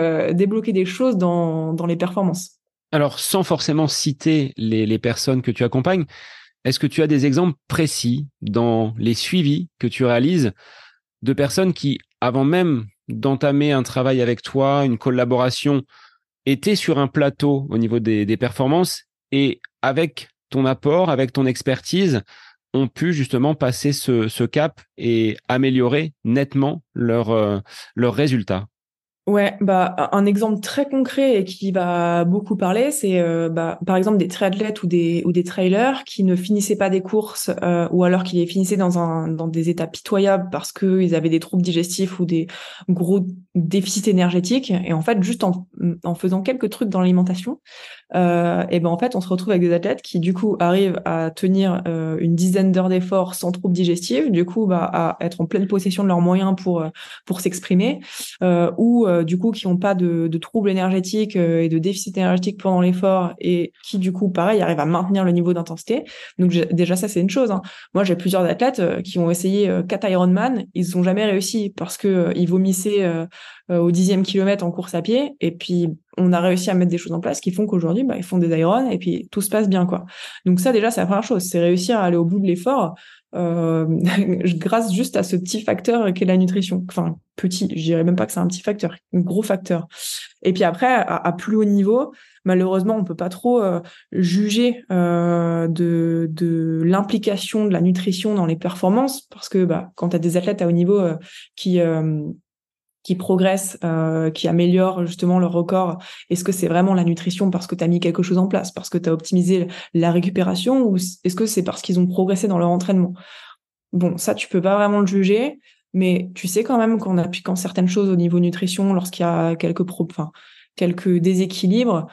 des choses dans les performances. Alors, sans forcément citer les personnes que tu accompagnes, est-ce que tu as des exemples précis dans les suivis que tu réalises de personnes qui, avant même d'entamer un travail avec toi, une collaboration, étaient sur un plateau au niveau des performances et avec ton apport, avec ton expertise, ont pu justement passer ce cap et améliorer nettement leurs résultats? Ouais, bah un exemple très concret et qui va beaucoup parler, c'est par exemple des triathlètes ou des trailers qui ne finissaient pas des courses ou alors qui les finissaient dans des états pitoyables parce que ils avaient des troubles digestifs ou des gros déficits énergétiques. Et en fait, juste en faisant quelques trucs dans l'alimentation, et ben en fait, on se retrouve avec des athlètes qui du coup arrivent à tenir une dizaine d'heures d'efforts sans troubles digestifs, du coup bah à être en pleine possession de leurs moyens pour s'exprimer ou du coup qui n'ont pas de troubles énergétiques et de déficit énergétique pendant l'effort et qui du coup pareil arrivent à maintenir le niveau d'intensité. Donc déjà ça c'est une chose, hein. Moi j'ai plusieurs athlètes qui ont essayé 4 Ironman, ils n'ont jamais réussi parce que ils vomissaient au 10e kilomètre en course à pied et puis on a réussi à mettre des choses en place qui font qu'aujourd'hui bah, ils font des Iron et puis tout se passe bien, quoi. Donc ça déjà c'est la première chose, c'est réussir à aller au bout de l'effort grâce juste à ce petit facteur qu'est la nutrition. Enfin petit, je dirais même pas que c'est un petit facteur, un gros facteur. Et puis après à plus haut niveau, malheureusement on peut pas trop juger de l'implication de la nutrition dans les performances parce que bah, quand t'as des athlètes à haut niveau qui progressent, qui améliorent justement leur record. Est-ce que c'est vraiment la nutrition parce que tu as mis quelque chose en place, parce que tu as optimisé la récupération, ou est-ce que c'est parce qu'ils ont progressé dans leur entraînement? Bon, ça, tu peux pas vraiment le juger, mais tu sais quand même qu'en appliquant certaines choses au niveau nutrition, lorsqu'il y a quelques déséquilibres,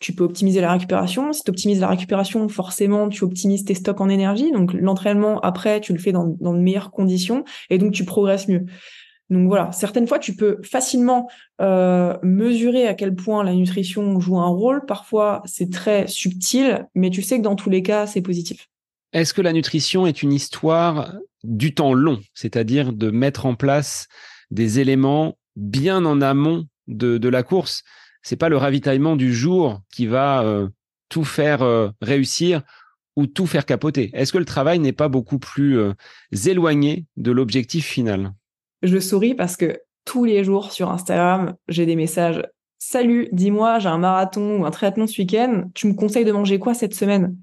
tu peux optimiser la récupération. Si tu optimises la récupération, forcément, tu optimises tes stocks en énergie. Donc, l'entraînement, après, tu le fais dans de meilleures conditions et donc tu progresses mieux. Donc voilà, certaines fois, tu peux facilement mesurer à quel point la nutrition joue un rôle. Parfois, c'est très subtil, mais tu sais que dans tous les cas, c'est positif. Est-ce que la nutrition est une histoire du temps long, c'est-à-dire de mettre en place des éléments bien en amont de la course? C'est pas le ravitaillement du jour qui va tout faire réussir ou tout faire capoter. Est-ce que le travail n'est pas beaucoup plus éloigné de l'objectif final? Je souris parce que tous les jours sur Instagram, j'ai des messages « Salut, dis-moi, j'ai un marathon ou un triathlon ce week-end, tu me conseilles de manger quoi cette semaine ?»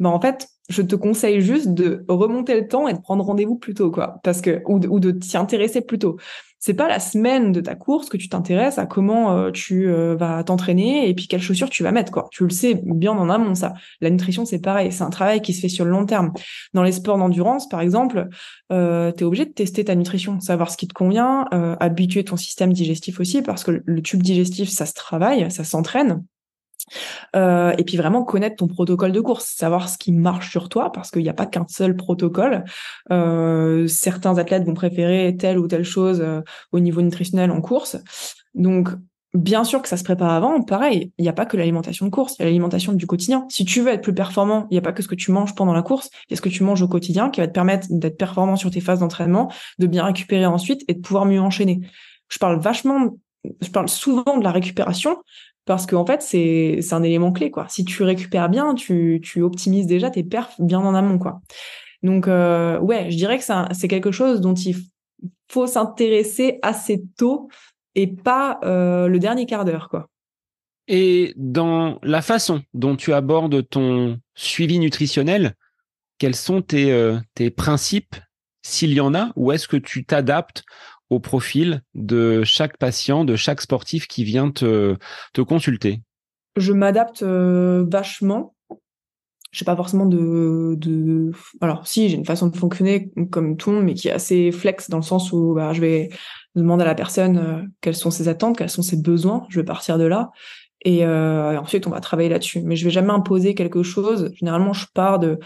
Ben en fait, je te conseille juste de remonter le temps et de prendre rendez-vous plus tôt, quoi, parce que, ou de t'y intéresser plus tôt. C'est pas la semaine de ta course que tu t'intéresses à comment tu vas t'entraîner et puis quelles chaussures tu vas mettre, quoi. Tu le sais bien en amont, ça. La nutrition, c'est pareil. C'est un travail qui se fait sur le long terme. Dans les sports d'endurance, par exemple, t'es obligé de tester ta nutrition, savoir ce qui te convient, habituer ton système digestif aussi, parce que le tube digestif, ça se travaille, ça s'entraîne. Et puis vraiment connaître ton protocole de course, savoir ce qui marche sur toi parce qu'il n'y a pas qu'un seul protocole. Certains athlètes vont préférer telle ou telle chose au niveau nutritionnel en course. Donc bien sûr que ça se prépare avant. Pareil, il n'y a pas que l'alimentation de course, il y a l'alimentation du quotidien. Si tu veux être plus performant, il n'y a pas que ce que tu manges pendant la course, il y a ce que tu manges au quotidien qui va te permettre d'être performant sur tes phases d'entraînement, de bien récupérer ensuite et de pouvoir mieux enchaîner. Je parle souvent de la récupération parce que en fait, c'est un élément clé, quoi. Si tu récupères bien, tu optimises déjà tes perfs bien en amont, quoi. Donc ouais, je dirais que ça, c'est quelque chose dont il faut s'intéresser assez tôt et pas le dernier quart d'heure, quoi. Et dans la façon dont tu abordes ton suivi nutritionnel, quels sont tes principes, s'il y en a, ou est-ce que tu t'adaptes au profil de chaque patient, de chaque sportif qui vient te consulter? Je m'adapte vachement. Je n'ai pas forcément de... Alors, si, j'ai une façon de fonctionner comme tout le monde, mais qui est assez flex dans le sens où bah, je vais demander à la personne quelles sont ses attentes, quels sont ses besoins. Je vais partir de là. Et ensuite, on va travailler là-dessus. Mais je ne vais jamais imposer quelque chose. Généralement, je pars de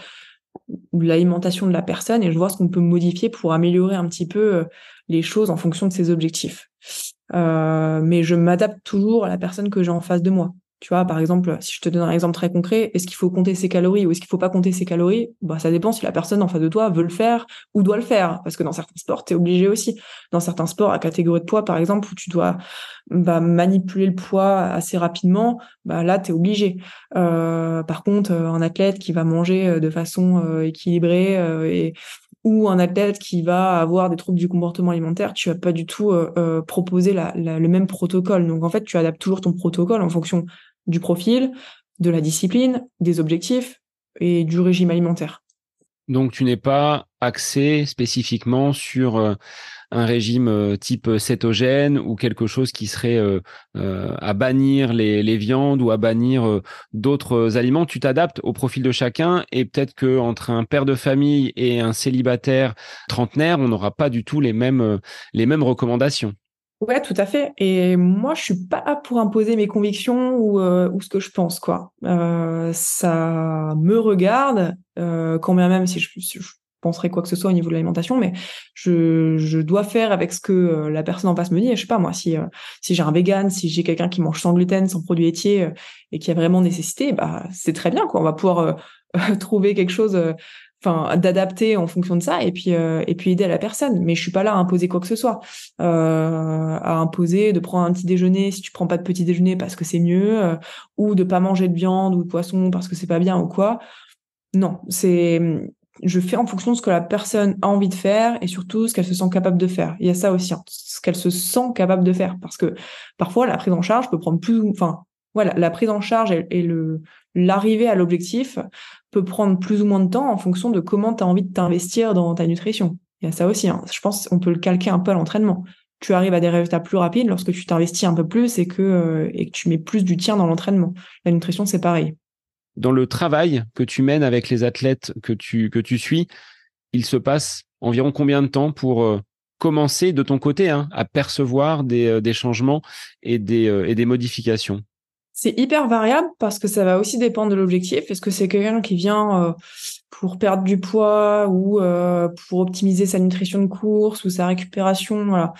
l'alimentation de la personne et je vois ce qu'on peut modifier pour améliorer un petit peu les choses en fonction de ses objectifs. Mais je m'adapte toujours à la personne que j'ai en face de moi. Tu vois, par exemple, si je te donne un exemple très concret, est-ce qu'il faut compter ses calories ou est-ce qu'il faut pas compter ses calories? Bah, ça dépend si la personne en face de toi veut le faire ou doit le faire. Parce que dans certains sports, t'es obligé aussi. Dans certains sports à catégorie de poids, par exemple, où tu dois, manipuler le poids assez rapidement, bah, là, t'es obligé. Par contre, un athlète qui va manger de façon équilibrée ou un athlète qui va avoir des troubles du comportement alimentaire, tu vas pas du tout proposer le même protocole. Donc en fait, tu adaptes toujours ton protocole en fonction du profil, de la discipline, des objectifs et du régime alimentaire. Donc tu n'es pas axé spécifiquement sur un régime type cétogène ou quelque chose qui serait à bannir les viandes ou à bannir d'autres aliments. Tu t'adaptes au profil de chacun et peut-être qu'entre un père de famille et un célibataire trentenaire, on n'aura pas du tout les mêmes recommandations. Ouais, tout à fait. Et moi, je suis pas pour imposer mes convictions ou ce que je pense, quoi. Ça me regarde, quand même si je penserais quoi que ce soit au niveau de l'alimentation, mais je dois faire avec ce que la personne en face me dit. Et je sais pas, moi, si j'ai un vegan, si j'ai quelqu'un qui mange sans gluten, sans produits laitiers et qui a vraiment nécessité, bah c'est très bien, quoi. On va pouvoir trouver quelque chose. Enfin, d'adapter en fonction de ça et puis aider à la personne. Mais je suis pas là à imposer quoi que ce soit, à imposer de prendre un petit déjeuner si tu prends pas de petit déjeuner parce que c'est mieux, ou de pas manger de viande ou de poisson parce que c'est pas bien ou quoi. Non, je fais en fonction de ce que la personne a envie de faire et surtout ce qu'elle se sent capable de faire. Il y a ça aussi, hein, ce qu'elle se sent capable de faire, parce que parfois la prise en charge peut prendre plus, enfin voilà, la prise en charge et l'arrivée à l'objectif peut prendre plus ou moins de temps en fonction de comment tu as envie de t'investir dans ta nutrition. Il y a ça aussi, hein. Je pense qu'on peut le calquer un peu à l'entraînement. Tu arrives à des résultats plus rapides lorsque tu t'investis un peu plus et que tu mets plus du tien dans l'entraînement. La nutrition, c'est pareil. Dans le travail que tu mènes avec les athlètes que tu suis, il se passe environ combien de temps pour commencer de ton côté, hein, à percevoir des changements et des modifications? C'est hyper variable parce que ça va aussi dépendre de l'objectif. Est-ce que c'est quelqu'un qui vient pour perdre du poids ou pour optimiser sa nutrition de course ou sa récupération, voilà.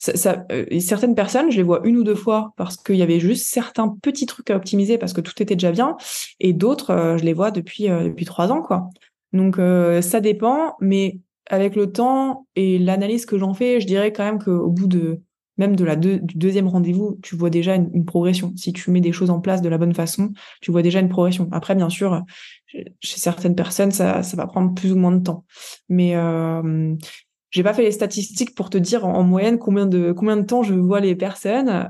Certaines personnes, je les vois une ou deux fois parce qu'il y avait juste certains petits trucs à optimiser parce que tout était déjà bien, et d'autres, je les vois depuis 3 ans, quoi. Donc ça dépend, mais avec le temps et l'analyse que j'en fais, je dirais quand même qu'au bout de même du deuxième rendez-vous, tu vois déjà une progression. Si tu mets des choses en place de la bonne façon, tu vois déjà une progression. Après, bien sûr, chez certaines personnes, ça va prendre plus ou moins de temps. Mais j'ai pas fait les statistiques pour te dire en moyenne combien de temps je vois les personnes.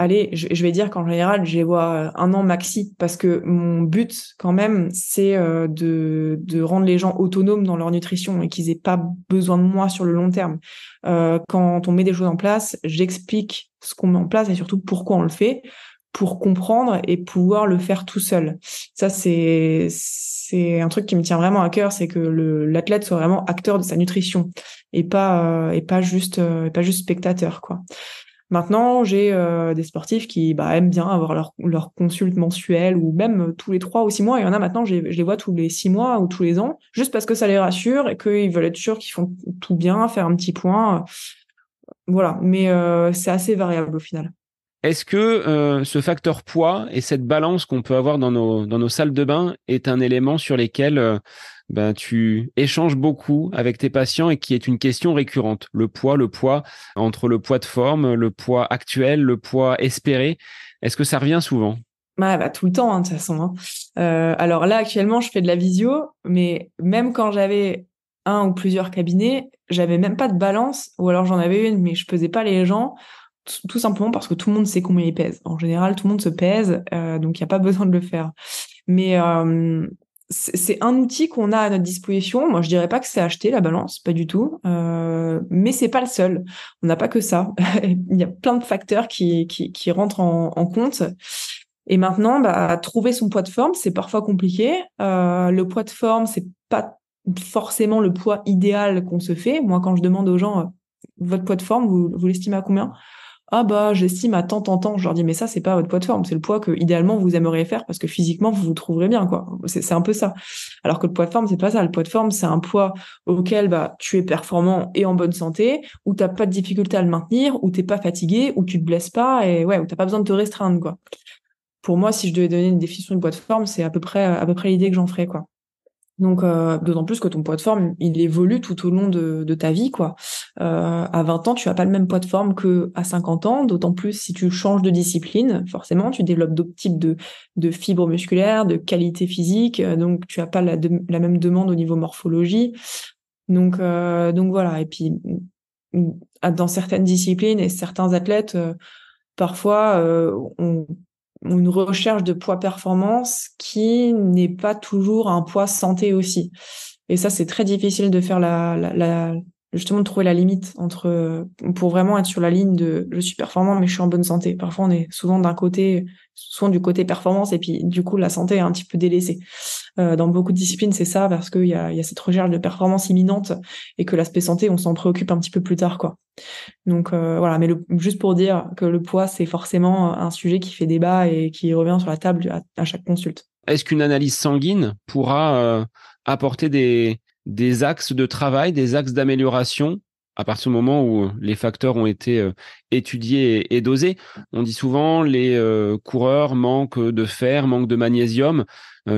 Allez, je vais dire qu'en général, je les vois 1 an maxi, parce que mon but, quand même, c'est de rendre les gens autonomes dans leur nutrition et qu'ils aient pas besoin de moi sur le long terme. Quand on met des choses en place, j'explique ce qu'on met en place et surtout pourquoi on le fait, pour comprendre et pouvoir le faire tout seul. Ça, c'est un truc qui me tient vraiment à cœur, c'est que l'athlète soit vraiment acteur de sa nutrition et pas juste spectateur, quoi. Maintenant, j'ai des sportifs qui aiment bien avoir leur consulte mensuelle ou même tous les 3 ou 6 mois. Il y en a maintenant, je les vois tous les 6 mois ou tous les ans, juste parce que ça les rassure et qu'ils veulent être sûrs qu'ils font tout bien, faire un petit point. Voilà, mais c'est assez variable au final. Est-ce que ce facteur poids et cette balance qu'on peut avoir dans nos salles de bain est un élément sur lesquels tu échanges beaucoup avec tes patients et qui est une question récurrente? Le poids entre le poids de forme, le poids actuel, le poids espéré, est-ce que ça revient souvent? Tout le temps, hein, de toute façon. Hein. Alors là, actuellement, je fais de la visio, mais même quand j'avais un ou plusieurs cabinets, j'avais même pas de balance, ou alors j'en avais une, mais je pesais pas les gens. Tout simplement parce que tout le monde sait combien il pèse. En général, tout le monde se pèse, donc il n'y a pas besoin de le faire. Mais c'est un outil qu'on a à notre disposition. Moi, je ne dirais pas que c'est acheté, la balance, pas du tout. Mais ce n'est pas le seul. On n'a pas que ça. Il y a plein de facteurs qui rentrent en compte. Et maintenant, trouver son poids de forme, c'est parfois compliqué. Le poids de forme, ce n'est pas forcément le poids idéal qu'on se fait. Moi, quand je demande aux gens votre poids de forme, vous l'estimez à combien ? Ah j'estime à tant. Je leur dis, mais ça, c'est pas votre poids de forme, c'est le poids que idéalement vous aimeriez faire parce que physiquement vous vous trouverez bien, quoi. C'est un peu ça. Alors que le poids de forme, c'est pas ça. Le poids de forme, c'est un poids auquel tu es performant et en bonne santé, où t'as pas de difficulté à le maintenir, où t'es pas fatigué, où tu te blesses pas et où t'as pas besoin de te restreindre, quoi. Pour moi, si je devais donner une définition de poids de forme, c'est à peu près l'idée que j'en ferais, quoi. Donc, d'autant plus que ton poids de forme, il évolue tout au long de ta vie, quoi. À 20 ans, tu n'as pas le même poids de forme qu'à 50 ans, d'autant plus si tu changes de discipline, forcément, tu développes d'autres types de fibres musculaires, de qualité physique, donc tu n'as pas la même demande au niveau morphologie. Donc voilà. Et puis, dans certaines disciplines et certains athlètes, parfois, une recherche de poids performance qui n'est pas toujours un poids santé aussi. Et ça, c'est très difficile de faire justement de trouver la limite entre, pour vraiment être sur la ligne de je suis performant mais je suis en bonne santé. Parfois, on est souvent du côté performance et puis du coup, la santé est un petit peu délaissée. Dans beaucoup de disciplines, c'est ça parce qu'il y a cette recherche de performance imminente et que l'aspect santé, on s'en préoccupe un petit peu plus tard, quoi. Donc voilà, mais juste pour dire que le poids, c'est forcément un sujet qui fait débat et qui revient sur la table à chaque consulte. Est-ce qu'une analyse sanguine pourra apporter des axes de travail, des axes d'amélioration à partir du moment où les facteurs ont été étudiés et dosés? On dit souvent les coureurs manquent de fer, manquent de magnésium.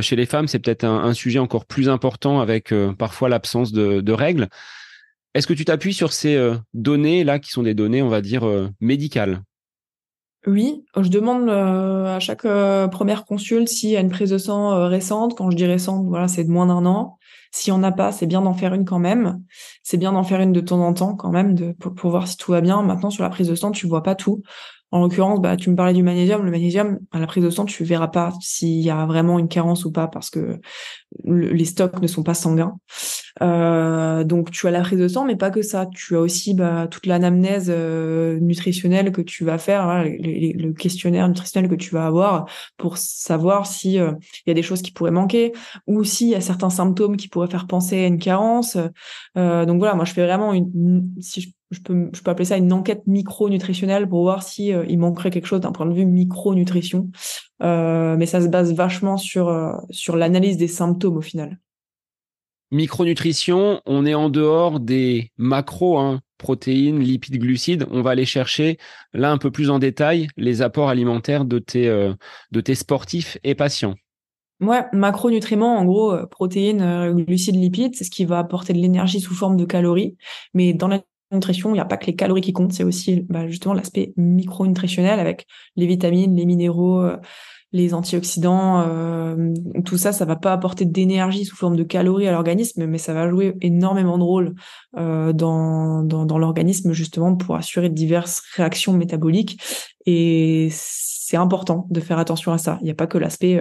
Chez les femmes, c'est peut-être un sujet encore plus important avec parfois l'absence de règles. Est-ce que tu t'appuies sur ces données-là qui sont des données, on va dire, médicales? Oui, je demande à chaque première consulte s'il y a une prise de sang récente. Quand je dis récente, voilà, c'est de moins d'1 an. S'il n'y en a pas, c'est bien d'en faire une quand même. C'est bien d'en faire une de temps en temps quand même pour voir si tout va bien. Maintenant, sur la prise de sang, tu ne vois pas tout. En l'occurrence, tu me parlais du magnésium. Le magnésium, à la prise de sang, tu verras pas s'il y a vraiment une carence ou pas parce que les stocks ne sont pas sanguins. Donc, tu as la prise de sang, mais pas que ça. Tu as aussi toute l'anamnèse nutritionnelle que tu vas faire, hein, le questionnaire nutritionnel que tu vas avoir pour savoir si y a des choses qui pourraient manquer ou s'il y a certains symptômes qui pourraient faire penser à une carence. Donc voilà, moi, je fais vraiment je peux appeler ça une enquête micro-nutritionnelle pour voir si il manquerait quelque chose d'un point de vue micronutrition. Mais ça se base vachement sur l'analyse des symptômes au final. Micronutrition, on est en dehors des macros, hein, protéines, lipides, glucides. On va aller chercher là un peu plus en détail les apports alimentaires de tes sportifs et patients. Ouais, macronutriments, en gros, protéines, glucides, lipides, c'est ce qui va apporter de l'énergie sous forme de calories. Mais dans la nutrition, il n'y a pas que les calories qui comptent, c'est aussi justement l'aspect micronutritionnel avec les vitamines, les minéraux, les antioxydants. Tout ça, ça ne va pas apporter d'énergie sous forme de calories à l'organisme, mais ça va jouer énormément de rôle dans l'organisme justement pour assurer diverses réactions métaboliques. Et c'est important de faire attention à ça. Il n'y a pas que l'aspect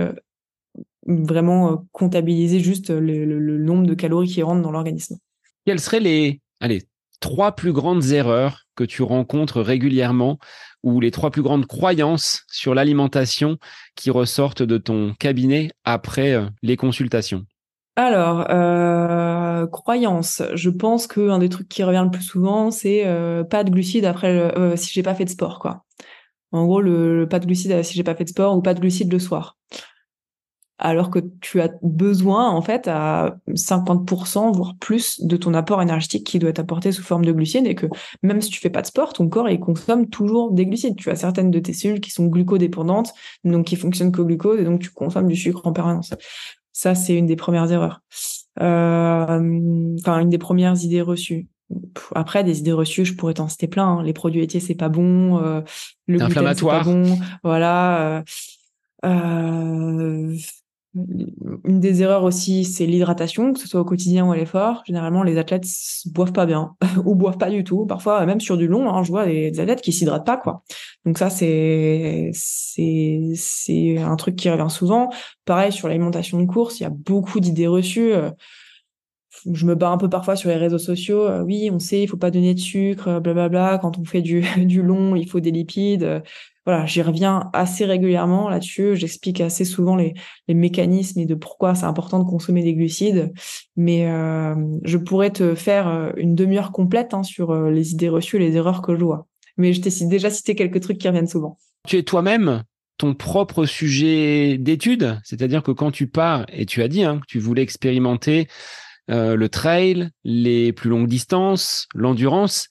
vraiment comptabiliser juste le nombre de calories qui rentrent dans l'organisme. Quelles seraient les 3 plus grandes erreurs que tu rencontres régulièrement ou les 3 plus grandes croyances sur l'alimentation qui ressortent de ton cabinet après les consultations? Alors, croyances, je pense qu'un des trucs qui revient le plus souvent, c'est pas de glucides après si j'ai pas fait de sport, quoi. En gros, le pas de glucides si j'ai pas fait de sport ou pas de glucides le soir. alors que tu as besoin en fait à 50% voire plus de ton apport énergétique qui doit être apporté sous forme de glucides, et que même si tu fais pas de sport, ton corps il consomme toujours des glucides. Tu as certaines de tes cellules qui sont glucodépendantes, donc qui fonctionnent qu'au glucose, et donc tu consommes du sucre en permanence. Ça, c'est une des premières erreurs. Enfin, une des premières idées reçues. Après, des idées reçues, je pourrais t'en citer plein. Hein. Les produits laitiers, c'est pas bon. Le gluten, c'est pas bon. Voilà. Une des erreurs aussi, c'est l'hydratation, que ce soit au quotidien ou à l'effort. Généralement, les athlètes boivent pas bien ou boivent pas du tout. Parfois, même sur du long, hein, je vois des athlètes qui s'hydratent pas, quoi. Donc ça, c'est un truc qui revient souvent. Pareil, sur l'alimentation de course, il y a beaucoup d'idées reçues. Je me bats un peu parfois sur les réseaux sociaux. Oui, on sait, il faut pas donner de sucre, blablabla. Quand on fait du long, il faut des lipides. Voilà, j'y reviens assez régulièrement là-dessus. J'explique assez souvent les mécanismes et de pourquoi c'est important de consommer des glucides. Mais je pourrais te faire une demi-heure complète hein, sur les idées reçues, les erreurs que je vois. Mais je t'ai déjà cité quelques trucs qui reviennent souvent. Tu es toi-même ton propre sujet d'étude. C'est-à-dire que quand tu pars, et tu as dit hein, que tu voulais expérimenter le trail, les plus longues distances, l'endurance.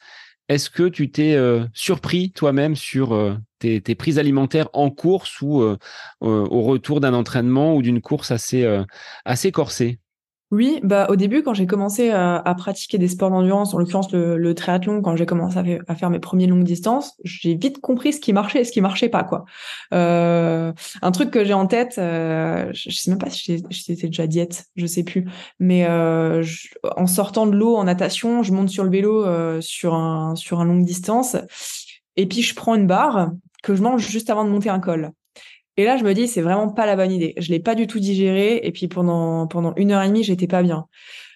Est-ce que tu t'es surpris toi-même sur tes prises alimentaires en course ou au retour d'un entraînement ou d'une course assez corsée? Oui, bah au début, quand j'ai commencé à pratiquer des sports d'endurance, en l'occurrence le triathlon, quand j'ai commencé à faire mes premières longues distances, j'ai vite compris ce qui marchait et ce qui marchait pas, quoi. Un truc que j'ai en tête, je sais même pas si j'étais déjà diète, je sais plus, mais en sortant de l'eau en natation, je monte sur le vélo sur un longue distance, et puis je prends une barre que je mange juste avant de monter un col. Et là, je me dis, c'est vraiment pas la bonne idée. Je l'ai pas du tout digéré. Et puis, pendant 1h30, j'étais pas bien.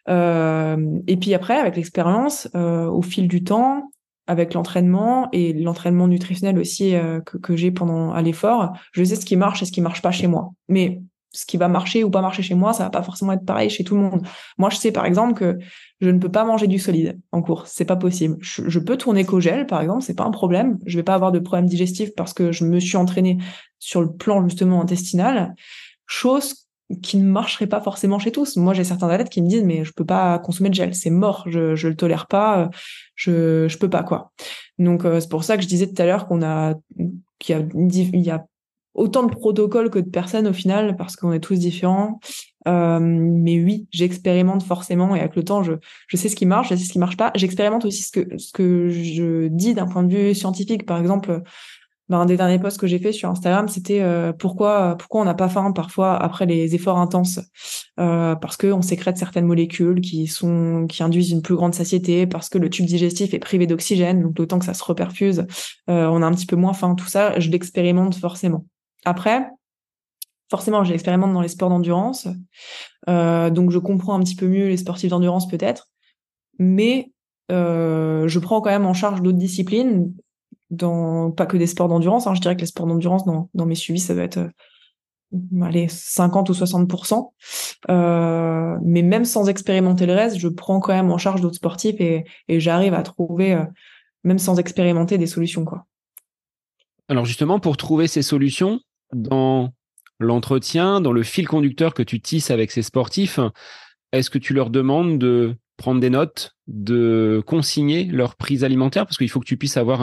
Et puis après, avec l'expérience, au fil du temps, avec l'entraînement et l'entraînement nutritionnel aussi que j'ai pendant à l'effort, je sais ce qui marche et ce qui marche pas chez moi. Mais ce qui va marcher ou pas marcher chez moi, ça va pas forcément être pareil chez tout le monde. Moi, je sais, par exemple, que je ne peux pas manger du solide en course. C'est pas possible. Je peux tourner qu'au gel, par exemple. C'est pas un problème. Je vais pas avoir de problème digestif parce que je me suis entraînée sur le plan justement intestinal, chose qui ne marcherait pas forcément chez tous. Moi, j'ai certains athlètes qui me disent mais je peux pas consommer de gel, c'est mort, je le tolère pas, je peux pas quoi. Donc c'est pour ça que je disais tout à l'heure qu'il y a autant de protocoles que de personnes au final parce qu'on est tous différents. Mais oui, j'expérimente forcément et avec le temps, je sais ce qui marche, je sais ce qui marche pas. J'expérimente aussi ce que je dis d'un point de vue scientifique, par exemple. Un des derniers posts que j'ai fait sur Instagram, c'était pourquoi on n'a pas faim parfois après les efforts intenses, parce que on sécrète certaines molécules qui induisent une plus grande satiété, parce que le tube digestif est privé d'oxygène, donc le temps que ça se reperfuse, on a un petit peu moins faim. Tout ça, je l'expérimente forcément. Après, forcément, je l'expérimente dans les sports d'endurance, donc je comprends un petit peu mieux les sportifs d'endurance peut-être, mais je prends quand même en charge d'autres disciplines. Pas que des sports d'endurance, hein, je dirais que les sports d'endurance dans mes suivis, ça va être 50 ou 60%. Mais même sans expérimenter le reste, je prends quand même en charge d'autres sportifs et j'arrive à trouver, même sans expérimenter, des solutions, quoi. Alors justement, pour trouver ces solutions, dans l'entretien, dans le fil conducteur que tu tisses avec ces sportifs, est-ce que tu leur demandes de prendre des notes, de consigner leur prise alimentaire, parce qu'il faut que tu puisses avoir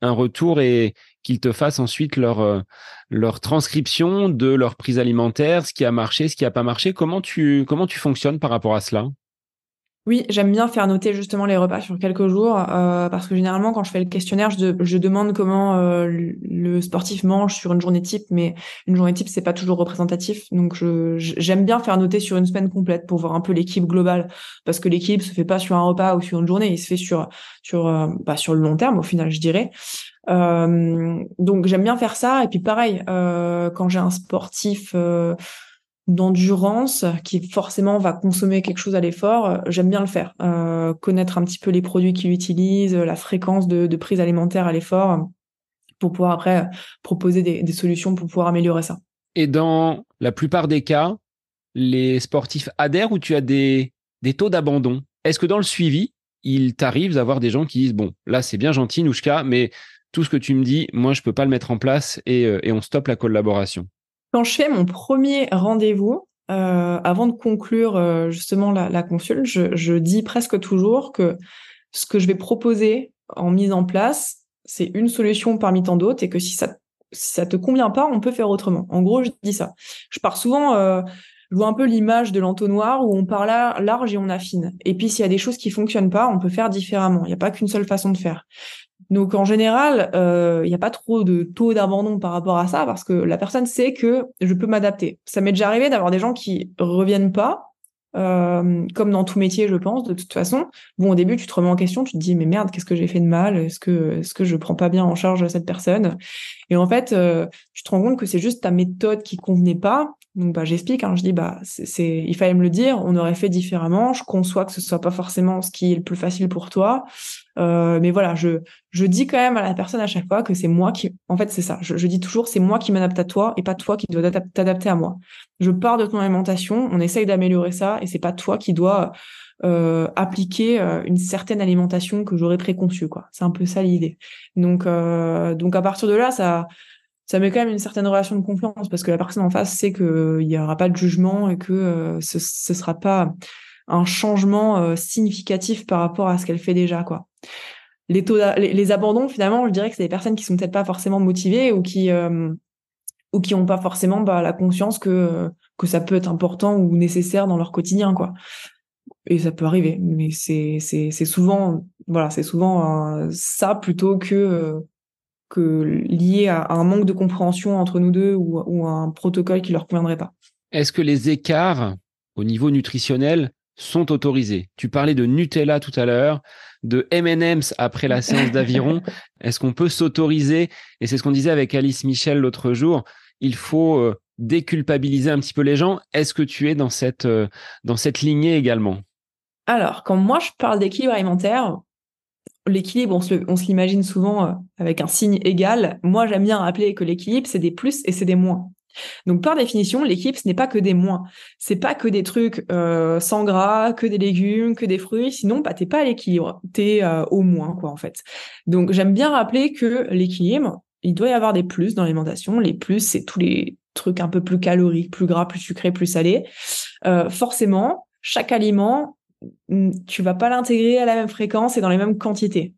un retour et qu'ils te fassent ensuite leur transcription de leur prise alimentaire, ce qui a marché, ce qui n'a pas marché. Comment tu fonctionnes par rapport à cela ? Oui, j'aime bien faire noter justement les repas sur quelques jours, parce que généralement, quand je fais le questionnaire, je demande comment le sportif mange sur une journée type, mais une journée type, c'est pas toujours représentatif. Donc, j'aime bien faire noter sur une semaine complète pour voir un peu l'équipe globale, parce que l'équipe se fait pas sur un repas ou sur une journée, il se fait sur le long terme, au final, je dirais. Donc, j'aime bien faire ça. Et puis, pareil, quand j'ai un sportif d'endurance qui forcément va consommer quelque chose à l'effort, j'aime bien le faire, connaître un petit peu les produits qu'il utilise, la fréquence de prise alimentaire à l'effort pour pouvoir après proposer des solutions pour pouvoir améliorer ça. Et dans la plupart des cas, les sportifs adhèrent ou tu as des taux d'abandon? Est-ce que dans le suivi, il t'arrive d'avoir des gens qui disent « Bon, là c'est bien gentil Nouchka, mais tout ce que tu me dis, moi je peux pas le mettre en place et on stoppe la collaboration ». Quand je fais mon premier rendez-vous, avant de conclure justement la consulte, je dis presque toujours que ce que je vais proposer en mise en place, c'est une solution parmi tant d'autres et que si ça te convient pas, on peut faire autrement. En gros, je dis ça. Je pars souvent, je vois un peu l'image de l'entonnoir où on part large et on affine. Et puis, s'il y a des choses qui fonctionnent pas, on peut faire différemment. Il n'y a pas qu'une seule façon de faire. Donc, en général, il n'y a pas trop de taux d'abandon par rapport à ça parce que la personne sait que je peux m'adapter. Ça m'est déjà arrivé d'avoir des gens qui reviennent pas, comme dans tout métier, je pense, de toute façon. Bon, au début, tu te remets en question, tu te dis, mais merde, qu'est-ce que j'ai fait de mal? Est-ce que je prends pas bien en charge cette personne? Et en fait, tu te rends compte que c'est juste ta méthode qui convenait pas. Donc, j'explique, hein, je dis, il fallait me le dire, on aurait fait différemment, je conçois que ce soit pas forcément ce qui est le plus facile pour toi. Mais voilà, je dis quand même à la personne à chaque fois que c'est moi qui, en fait, c'est ça. Je dis toujours, c'est moi qui m'adapte à toi et pas toi qui dois t'adapter à moi. Je pars de ton alimentation, on essaye d'améliorer ça et c'est pas toi qui dois, appliquer une certaine alimentation que j'aurais préconçue, quoi. C'est un peu ça l'idée. Donc à partir de là, ça met quand même une certaine relation de confiance parce que la personne en face sait que il y aura pas de jugement et que ce sera pas un changement significatif par rapport à ce qu'elle fait déjà, quoi. Les abandons, finalement, je dirais que c'est des personnes qui sont peut-être pas forcément motivées ou qui ont pas forcément la conscience que ça peut être important ou nécessaire dans leur quotidien, quoi. Et ça peut arriver, mais c'est souvent, voilà, c'est souvent ça plutôt que lié à un manque de compréhension entre nous deux ou à un protocole qui leur conviendrait pas. Est-ce que les écarts au niveau nutritionnel sont autorisés? Tu parlais de Nutella tout à l'heure, de M&M's après la séance d'aviron. Est-ce qu'on peut s'autoriser? Et c'est ce qu'on disait avec Alice Michel l'autre jour. Il faut déculpabiliser un petit peu les gens. Est-ce que tu es dans cette lignée également? Alors, quand moi je parle d'équilibre alimentaire, l'équilibre, on se l'imagine souvent avec un signe égal. Moi, j'aime bien rappeler que l'équilibre, c'est des plus et c'est des moins. Donc, par définition, l'équilibre, ce n'est pas que des moins. C'est pas que des trucs sans gras, que des légumes, que des fruits. Sinon, t'es pas à l'équilibre. T'es au moins, quoi, en fait. Donc, j'aime bien rappeler que l'équilibre, il doit y avoir des plus dans l'alimentation. Les plus, c'est tous les trucs un peu plus caloriques, plus gras, plus sucrés, plus salés. Forcément, chaque aliment, tu vas pas l'intégrer à la même fréquence et dans les mêmes quantités.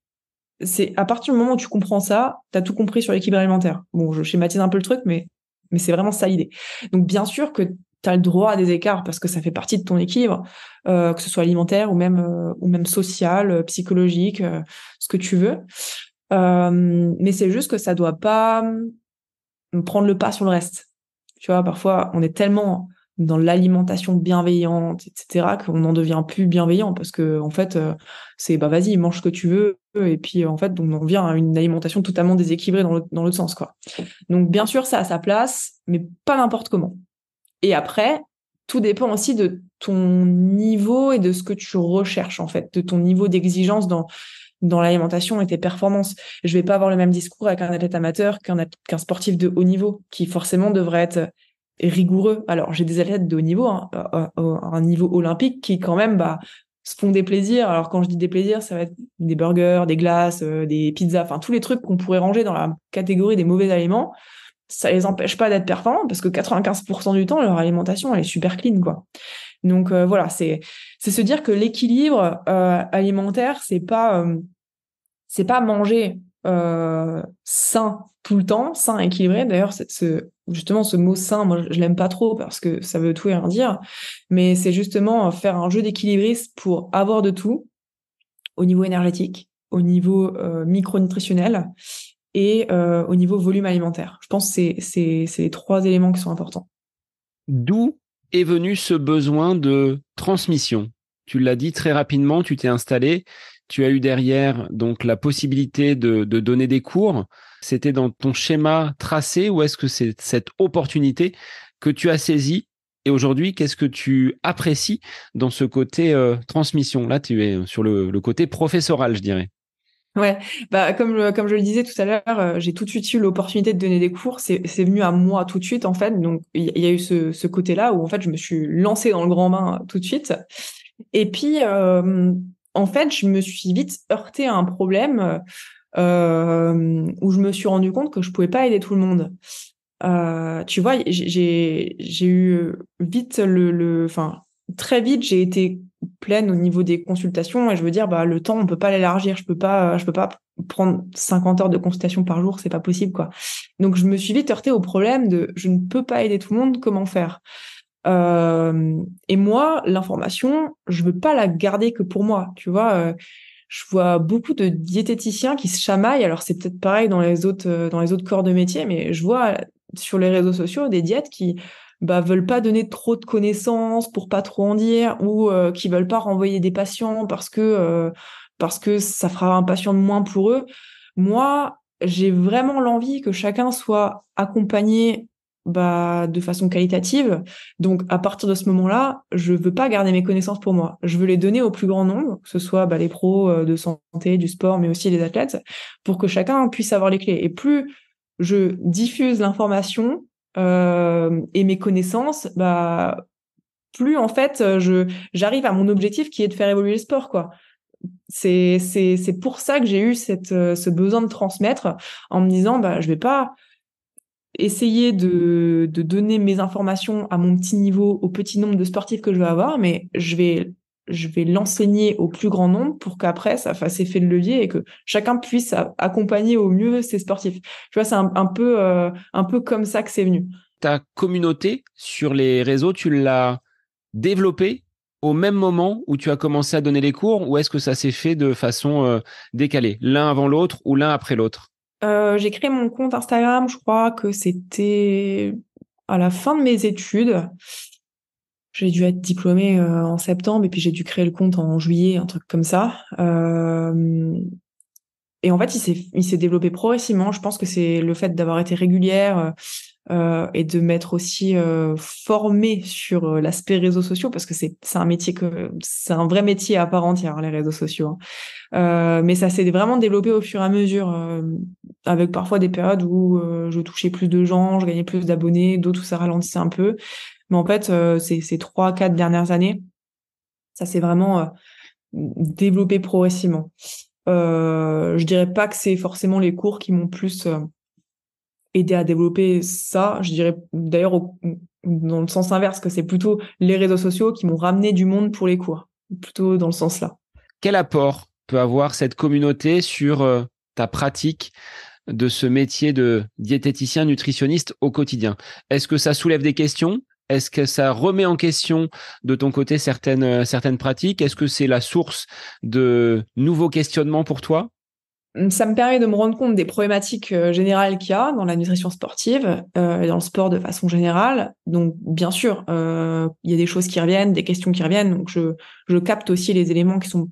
C'est à partir du moment où tu comprends ça, tu as tout compris sur l'équilibre alimentaire. Bon, je schématise un peu le truc, mais c'est vraiment ça l'idée. Donc, bien sûr que tu as le droit à des écarts parce que ça fait partie de ton équilibre, que ce soit alimentaire ou même social, psychologique, ce que tu veux. Mais c'est juste que ça doit pas prendre le pas sur le reste. Tu vois, parfois, on est tellement dans l'alimentation bienveillante, etc., qu'on n'en devient plus bienveillant parce que, en fait, c'est, vas-y, mange ce que tu veux. Et puis, en fait, on en vient à une alimentation totalement déséquilibrée dans l'autre sens, quoi. Donc, bien sûr, ça a sa place, mais pas n'importe comment. Et après, tout dépend aussi de ton niveau et de ce que tu recherches, en fait, de ton niveau d'exigence dans l'alimentation et tes performances. Je vais pas avoir le même discours avec un athlète amateur qu'un sportif de haut niveau, qui forcément devrait être rigoureux. Alors, j'ai des athlètes de haut niveau, hein, à un niveau olympique, qui quand même se font des plaisirs. Alors, quand je dis des plaisirs, ça va être des burgers, des glaces, des pizzas, enfin tous les trucs qu'on pourrait ranger dans la catégorie des mauvais aliments. Ça les empêche pas d'être performants parce que 95% du temps, leur alimentation, elle est super clean, quoi. Donc voilà, c'est se dire que l'équilibre alimentaire, c'est pas manger sain tout le temps, sain équilibré. D'ailleurs, justement ce mot sain, moi je l'aime pas trop parce que ça veut tout et rien dire, mais c'est justement faire un jeu d'équilibriste pour avoir de tout au niveau énergétique, au niveau micronutritionnel et au niveau volume alimentaire. Je pense que c'est les trois éléments qui sont importants. D'où est venu ce besoin de transmission? Tu l'as dit très rapidement, tu t'es installé. Tu as eu derrière donc la possibilité de donner des cours. C'était dans ton schéma tracé ou est-ce que c'est cette opportunité que tu as saisie? Et aujourd'hui, qu'est-ce que tu apprécies dans ce côté transmission? Là, tu es sur le côté professoral, je dirais. Ouais, comme je le disais tout à l'heure, j'ai tout de suite eu l'opportunité de donner des cours. C'est venu à moi tout de suite, en fait. Donc, il y a eu ce côté-là où, en fait, je me suis lancée dans le grand bain tout de suite. Et puis... en fait, je me suis vite heurtée à un problème où je me suis rendu compte que je pouvais pas aider tout le monde. Tu vois, j'ai eu vite très vite, j'ai été pleine au niveau des consultations, et je veux dire, le temps, on peut pas l'élargir, je peux pas prendre 50 heures de consultation par jour, c'est pas possible, quoi. Donc, je me suis vite heurtée au problème de, je ne peux pas aider tout le monde, comment faire? Et moi, l'information, je veux pas la garder que pour moi, tu vois. Je vois beaucoup de diététiciens qui se chamaillent. Alors, c'est peut-être pareil dans les autres corps de métier, mais je vois sur les réseaux sociaux des diètes qui, veulent pas donner trop de connaissances pour pas trop en dire, ou qui veulent pas renvoyer des patients parce que ça fera un patient de moins pour eux. Moi, j'ai vraiment l'envie que chacun soit accompagné de façon qualitative. Donc, à partir de ce moment-là, je veux pas garder mes connaissances pour moi. Je veux les donner au plus grand nombre, que ce soit les pros de santé, du sport, mais aussi les athlètes, pour que chacun puisse avoir les clés. Et plus je diffuse l'information et mes connaissances, plus en fait j'arrive à mon objectif qui est de faire évoluer le sport, quoi. C'est pour ça que j'ai eu ce besoin de transmettre, en me disant je vais pas essayer de donner mes informations à mon petit niveau, au petit nombre de sportifs que je vais avoir, mais je vais l'enseigner au plus grand nombre pour qu'après ça fasse effet de levier et que chacun puisse accompagner au mieux ses sportifs. Tu vois, c'est un peu comme ça que c'est venu. Ta communauté sur les réseaux, tu l'as développée au même moment où tu as commencé à donner les cours, ou est-ce que ça s'est fait de façon décalée, l'un avant l'autre ou l'un après l'autre? J'ai créé mon compte Instagram, je crois que c'était à la fin de mes études. J'ai dû être diplômée en septembre, et puis j'ai dû créer le compte en juillet, un truc comme ça. Et en fait, il s'est développé progressivement. Je pense que c'est le fait d'avoir été régulière et de m'être aussi formée sur l'aspect réseaux sociaux, parce que c'est un vrai métier à part entière, les réseaux sociaux. Mais ça s'est vraiment développé au fur et à mesure, avec parfois des périodes où je touchais plus de gens, je gagnais plus d'abonnés, d'autres où ça ralentissait un peu. Mais en fait, ces 3-4 dernières années, ça s'est vraiment développé progressivement. Je dirais pas que c'est forcément les cours qui m'ont plus aidé à développer ça. Je dirais d'ailleurs dans le sens inverse, que c'est plutôt les réseaux sociaux qui m'ont ramené du monde pour les cours, plutôt dans le sens-là. Quel apport peut avoir cette communauté sur ta pratique de ce métier de diététicien nutritionniste au quotidien? Est-ce que ça soulève des questions? Est-ce que ça remet en question de ton côté certaines pratiques? Est-ce que c'est la source de nouveaux questionnements pour toi? Ça me permet de me rendre compte des problématiques générales qu'il y a dans la nutrition sportive et dans le sport de façon générale. Donc, bien sûr, il y a des choses qui reviennent, des questions qui reviennent. Donc, je capte aussi les éléments qui sont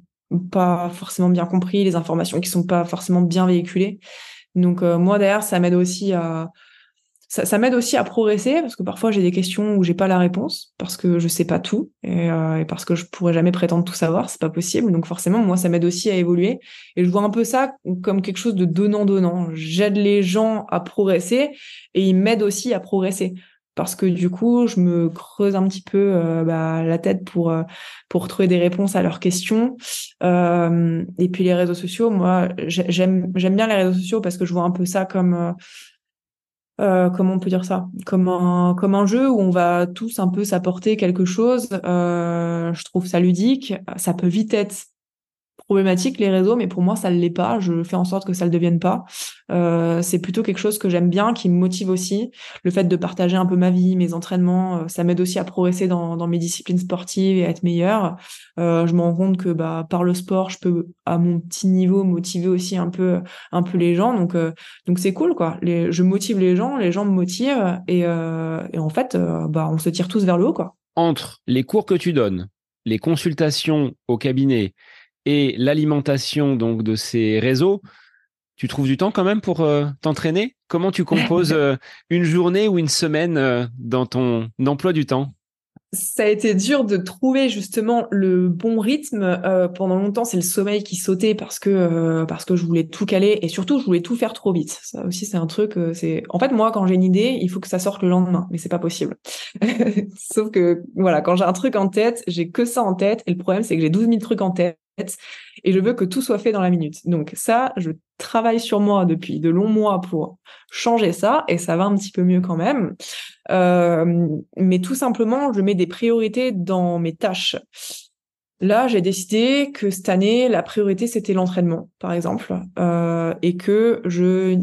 pas forcément bien compris, les informations qui sont pas forcément bien véhiculées. Donc, moi, d'ailleurs, ça m'aide aussi à... Ça m'aide aussi à progresser, parce que parfois j'ai des questions où j'ai pas la réponse, parce que je sais pas tout, et parce que je pourrais jamais prétendre tout savoir, c'est pas possible. Donc forcément, moi, ça m'aide aussi à évoluer, et je vois un peu ça comme quelque chose de donnant-donnant. J'aide les gens à progresser et ils m'aident aussi à progresser, parce que du coup, je me creuse un petit peu la tête pour trouver des réponses à leurs questions. Et puis les réseaux sociaux, moi, j'aime bien les réseaux sociaux parce que je vois un peu ça comme comment on peut dire ça, comme un jeu où on va tous un peu s'apporter quelque chose. Je trouve ça ludique. Ça peut vite être problématique, les réseaux, mais pour moi ça ne l'est pas. Je fais en sorte que ça ne le devienne pas. C'est plutôt quelque chose que j'aime bien, qui me motive aussi. Le fait de partager un peu ma vie, mes entraînements, ça m'aide aussi à progresser dans mes disciplines sportives et à être meilleure. Je me rends compte que par le sport, je peux à mon petit niveau motiver aussi un peu les gens. Donc c'est cool, quoi. Je motive les gens me motivent, et en fait on se tire tous vers le haut, quoi. Entre les cours que tu donnes, les consultations au cabinet et l'alimentation donc de ces réseaux, tu trouves du temps quand même pour t'entraîner? Comment tu composes une journée ou une semaine dans ton emploi du temps? Ça a été dur de trouver justement le bon rythme. Pendant longtemps, c'est le sommeil qui sautait, parce que je voulais tout caler, et surtout je voulais tout faire trop vite. Ça aussi, c'est un truc. En fait, moi, quand j'ai une idée, il faut que ça sorte le lendemain, mais c'est pas possible. Sauf que voilà, quand j'ai un truc en tête, j'ai que ça en tête, et le problème c'est que j'ai 12 000 trucs en tête. et je veux que tout soit fait dans la minute. Donc ça, je travaille sur moi depuis de longs mois pour changer ça, et ça va un petit peu mieux quand même. Mais tout simplement, je mets des priorités dans mes tâches. Là, j'ai décidé que cette année, la priorité, c'était l'entraînement, par exemple, et que je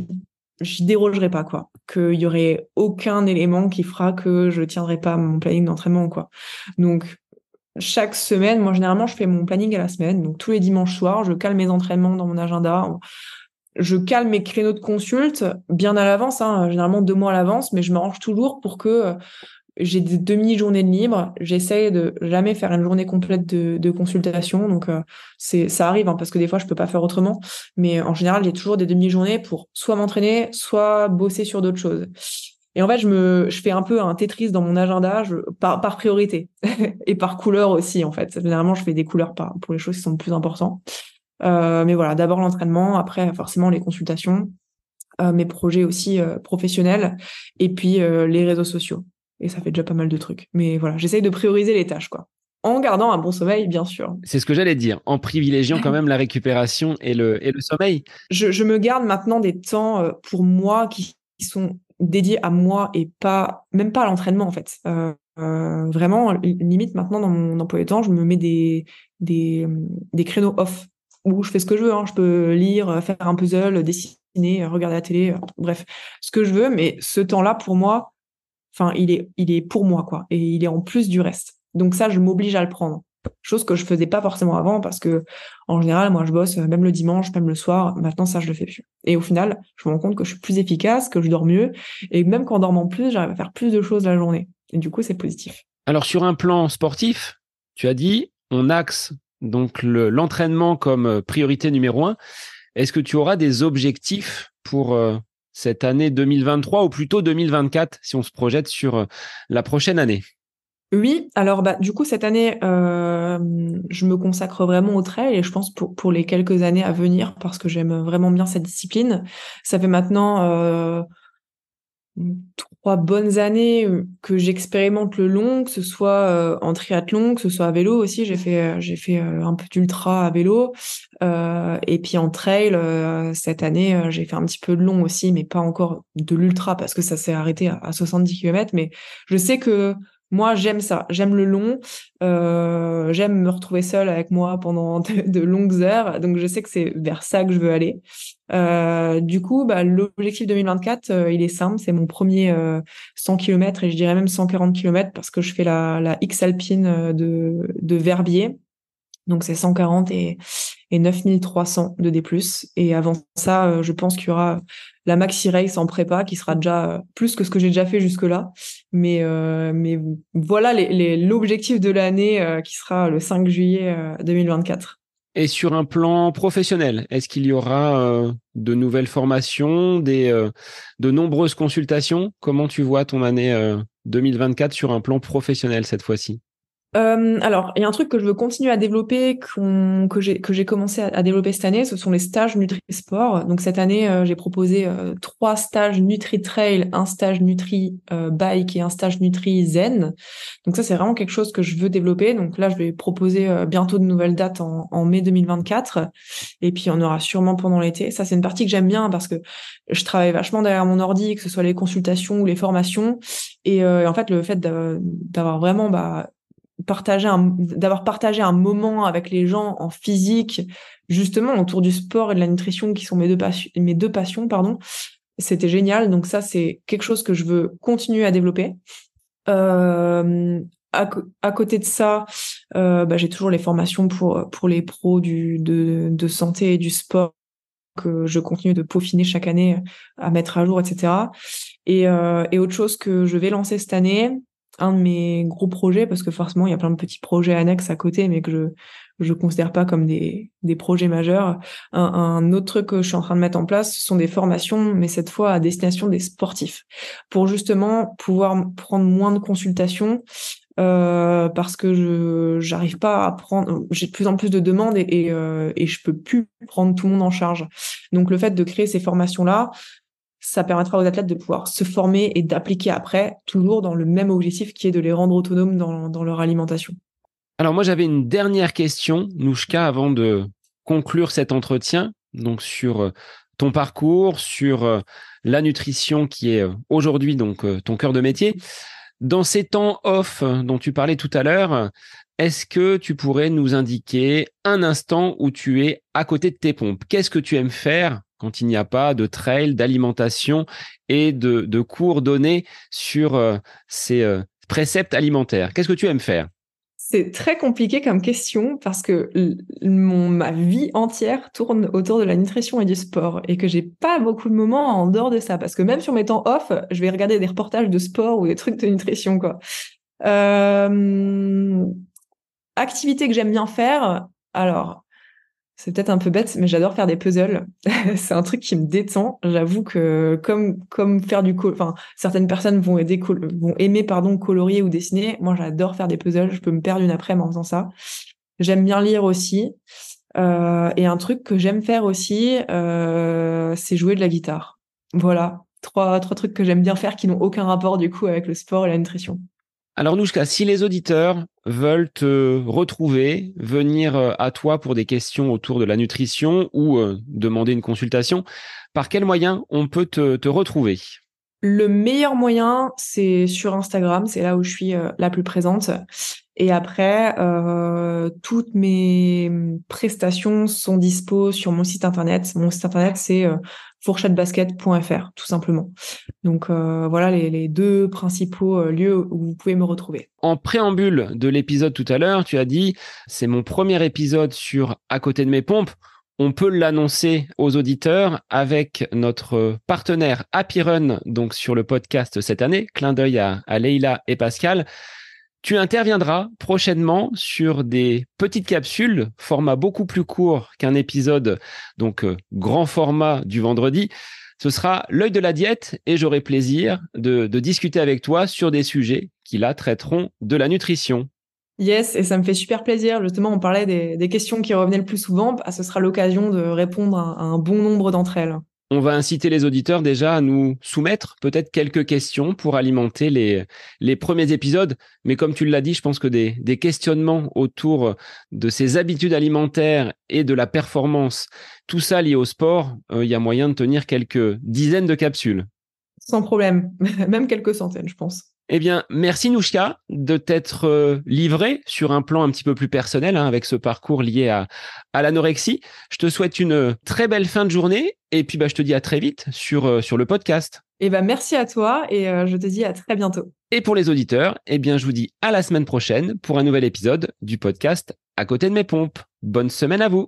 dérogerai pas, quoi. Qu'il y aurait aucun élément qui fera que je tiendrai pas mon planning d'entraînement, quoi. Donc, chaque semaine, moi, généralement, je fais mon planning à la semaine. Donc, tous les dimanches soirs, je cale mes entraînements dans mon agenda. Je cale mes créneaux de consulte bien à l'avance, hein, généralement 2 mois à l'avance, mais je m'arrange toujours pour que j'ai des demi-journées de libre. J'essaye de jamais faire une journée complète de consultation. Donc, ça arrive, hein, parce que des fois, je peux pas faire autrement. Mais en général, j'ai toujours des demi-journées pour soit m'entraîner, soit bosser sur d'autres choses. Et en fait, je fais un peu un Tetris dans mon agenda, par priorité et par couleur aussi, en fait. Généralement, je fais des couleurs pour les choses qui sont plus importantes. Mais voilà, d'abord l'entraînement, après forcément les consultations, mes projets aussi professionnels, et puis les réseaux sociaux. Et ça fait déjà pas mal de trucs. Mais voilà, j'essaye de prioriser les tâches, quoi. En gardant un bon sommeil, bien sûr. C'est ce que j'allais dire, en privilégiant quand même la récupération et le sommeil. Je me garde maintenant des temps pour moi qui sont dédié à moi et même pas à l'entraînement, en fait. Vraiment, limite, maintenant, dans mon emploi du temps, je me mets des créneaux off où je fais ce que je veux. Hein. Je peux lire, faire un puzzle, dessiner, regarder la télé, bref, ce que je veux. Mais ce temps-là, pour moi, enfin, il est pour moi, quoi. Et il est en plus du reste. Donc ça, je m'oblige à le prendre. Chose que je faisais pas forcément avant, parce que en général, moi, je bosse même le dimanche, même le soir. Maintenant, ça, je le fais plus. Et au final, je me rends compte que je suis plus efficace, que je dors mieux, et même qu'en dormant plus, j'arrive à faire plus de choses la journée. Et du coup, c'est positif. Alors, sur un plan sportif, tu as dit, on axe donc l'entraînement comme priorité numéro 1. Est-ce que tu auras des objectifs pour cette année 2023, ou plutôt 2024, si on se projette sur la prochaine année? Oui, alors du coup cette année je me consacre vraiment au trail, et je pense pour les quelques années à venir, parce que j'aime vraiment bien cette discipline. Ça fait maintenant 3 bonnes années que j'expérimente le long, que ce soit en triathlon, que ce soit à vélo aussi. J'ai fait un peu d'ultra à vélo, et puis en trail cette année j'ai fait un petit peu de long aussi, mais pas encore de l'ultra parce que ça s'est arrêté à 70 km. Mais je sais que moi, j'aime ça, j'aime le long, j'aime me retrouver seule avec moi pendant de longues heures, donc je sais que c'est vers ça que je veux aller. Du coup, l'objectif 2024, il est simple, c'est mon premier 100 km, et je dirais même 140 km, parce que je fais la X-Alpine de Verbier, donc c'est 140 et 9300 de D+. Et avant ça, je pense qu'il y aura la Maxi Race en prépa, qui sera déjà plus que ce que j'ai déjà fait jusque-là. Mais voilà l'objectif de l'année, qui sera le 5 juillet 2024. Et sur un plan professionnel, est-ce qu'il y aura de nouvelles formations, de nombreuses consultations? Comment tu vois ton année 2024 sur un plan professionnel cette fois-ci? Alors, il y a un truc que je veux continuer à développer, que j'ai commencé à développer cette année, ce sont les stages Nutri-Sport. Donc cette année, j'ai proposé 3 stages Nutri-Trail, un stage Nutri-Bike et un stage Nutri-Zen. Donc ça, c'est vraiment quelque chose que je veux développer. Donc là, je vais proposer bientôt de nouvelles dates en mai 2024. Et puis, on aura sûrement pendant l'été. Ça, c'est une partie que j'aime bien, parce que je travaille vachement derrière mon ordi, que ce soit les consultations ou les formations. Et en fait, le fait d'avoir vraiment... d'avoir partagé un moment avec les gens en physique, justement autour du sport et de la nutrition, qui sont mes deux passions, pardon. C'était génial. Donc ça, c'est quelque chose que je veux continuer à développer. À côté de ça, j'ai toujours les formations pour les pros de santé et du sport, que je continue de peaufiner chaque année, à mettre à jour, etc. Et autre chose que je vais lancer cette année, un de mes gros projets, parce que forcément il y a plein de petits projets annexes à côté, mais que je considère pas comme des projets majeurs. Un autre truc que je suis en train de mettre en place, ce sont des formations, mais cette fois à destination des sportifs, pour justement pouvoir prendre moins de consultations, parce que j'arrive pas à prendre, j'ai de plus en plus de demandes, et je peux plus prendre tout le monde en charge. Donc le fait de créer ces formations-là, ça permettra aux athlètes de pouvoir se former et d'appliquer après, toujours dans le même objectif qui est de les rendre autonomes dans leur alimentation. Alors moi, j'avais une dernière question, Nouchka, avant de conclure cet entretien, donc sur ton parcours, sur la nutrition qui est aujourd'hui donc ton cœur de métier. Dans ces temps off dont tu parlais tout à l'heure, est-ce que tu pourrais nous indiquer un instant où tu es à côté de tes pompes? Qu'est-ce que tu aimes faire quand il n'y a pas de trail, d'alimentation et de cours donnés sur ces préceptes alimentaires? Qu'est-ce que tu aimes faire? C'est très compliqué comme question parce que ma vie entière tourne autour de la nutrition et du sport et que j'ai pas beaucoup de moments en dehors de ça, parce que même sur mes temps off, je vais regarder des reportages de sport ou des trucs de nutrition, quoi. Activité que j'aime bien faire, alors c'est peut-être un peu bête, mais j'adore faire des puzzles. C'est un truc qui me détend. J'avoue que comme faire du certaines personnes vont aimer colorier ou dessiner. Moi, j'adore faire des puzzles. Je peux me perdre une après-midi en faisant ça. J'aime bien lire aussi. Et un truc que j'aime faire aussi, c'est jouer de la guitare. Voilà, trois trucs que j'aime bien faire qui n'ont aucun rapport du coup avec le sport et la nutrition. Alors Nouchka, si les auditeurs veulent te retrouver, venir à toi pour des questions autour de la nutrition ou demander une consultation, par quel moyen on peut te retrouver? Le meilleur moyen, c'est sur Instagram, c'est là où je suis la plus présente. Et après, toutes mes prestations sont dispo sur mon site internet. Mon site internet, c'est fourchettebasket.fr, tout simplement. Donc voilà les deux principaux lieux où vous pouvez me retrouver. En préambule de l'épisode tout à l'heure, tu as dit « c'est mon premier épisode sur « À côté de mes pompes ». On peut l'annoncer aux auditeurs avec notre partenaire Happy Run, donc sur le podcast cette année. Clin d'œil à Leïla et Pascal. Tu interviendras prochainement sur des petites capsules, format beaucoup plus court qu'un épisode, donc grand format du vendredi. Ce sera l'œil de la diète et j'aurai plaisir de discuter avec toi sur des sujets qui là traiteront de la nutrition. Yes, et ça me fait super plaisir. Justement, on parlait des questions qui revenaient le plus souvent. Bah, ce sera l'occasion de répondre à un bon nombre d'entre elles. On va inciter les auditeurs déjà à nous soumettre peut-être quelques questions pour alimenter les premiers épisodes. Mais comme tu l'as dit, je pense que des questionnements autour de ces habitudes alimentaires et de la performance, tout ça lié au sport, il y a moyen de tenir quelques dizaines de capsules. Sans problème, même quelques centaines, je pense. Eh bien, merci Nouchka de t'être livrée sur un plan un petit peu plus personnel avec ce parcours lié à l'anorexie. Je te souhaite une très belle fin de journée et puis je te dis à très vite sur le podcast. Eh bien, merci à toi et je te dis à très bientôt. Et pour les auditeurs, eh bien, je vous dis à la semaine prochaine pour un nouvel épisode du podcast À côté de mes pompes. Bonne semaine à vous.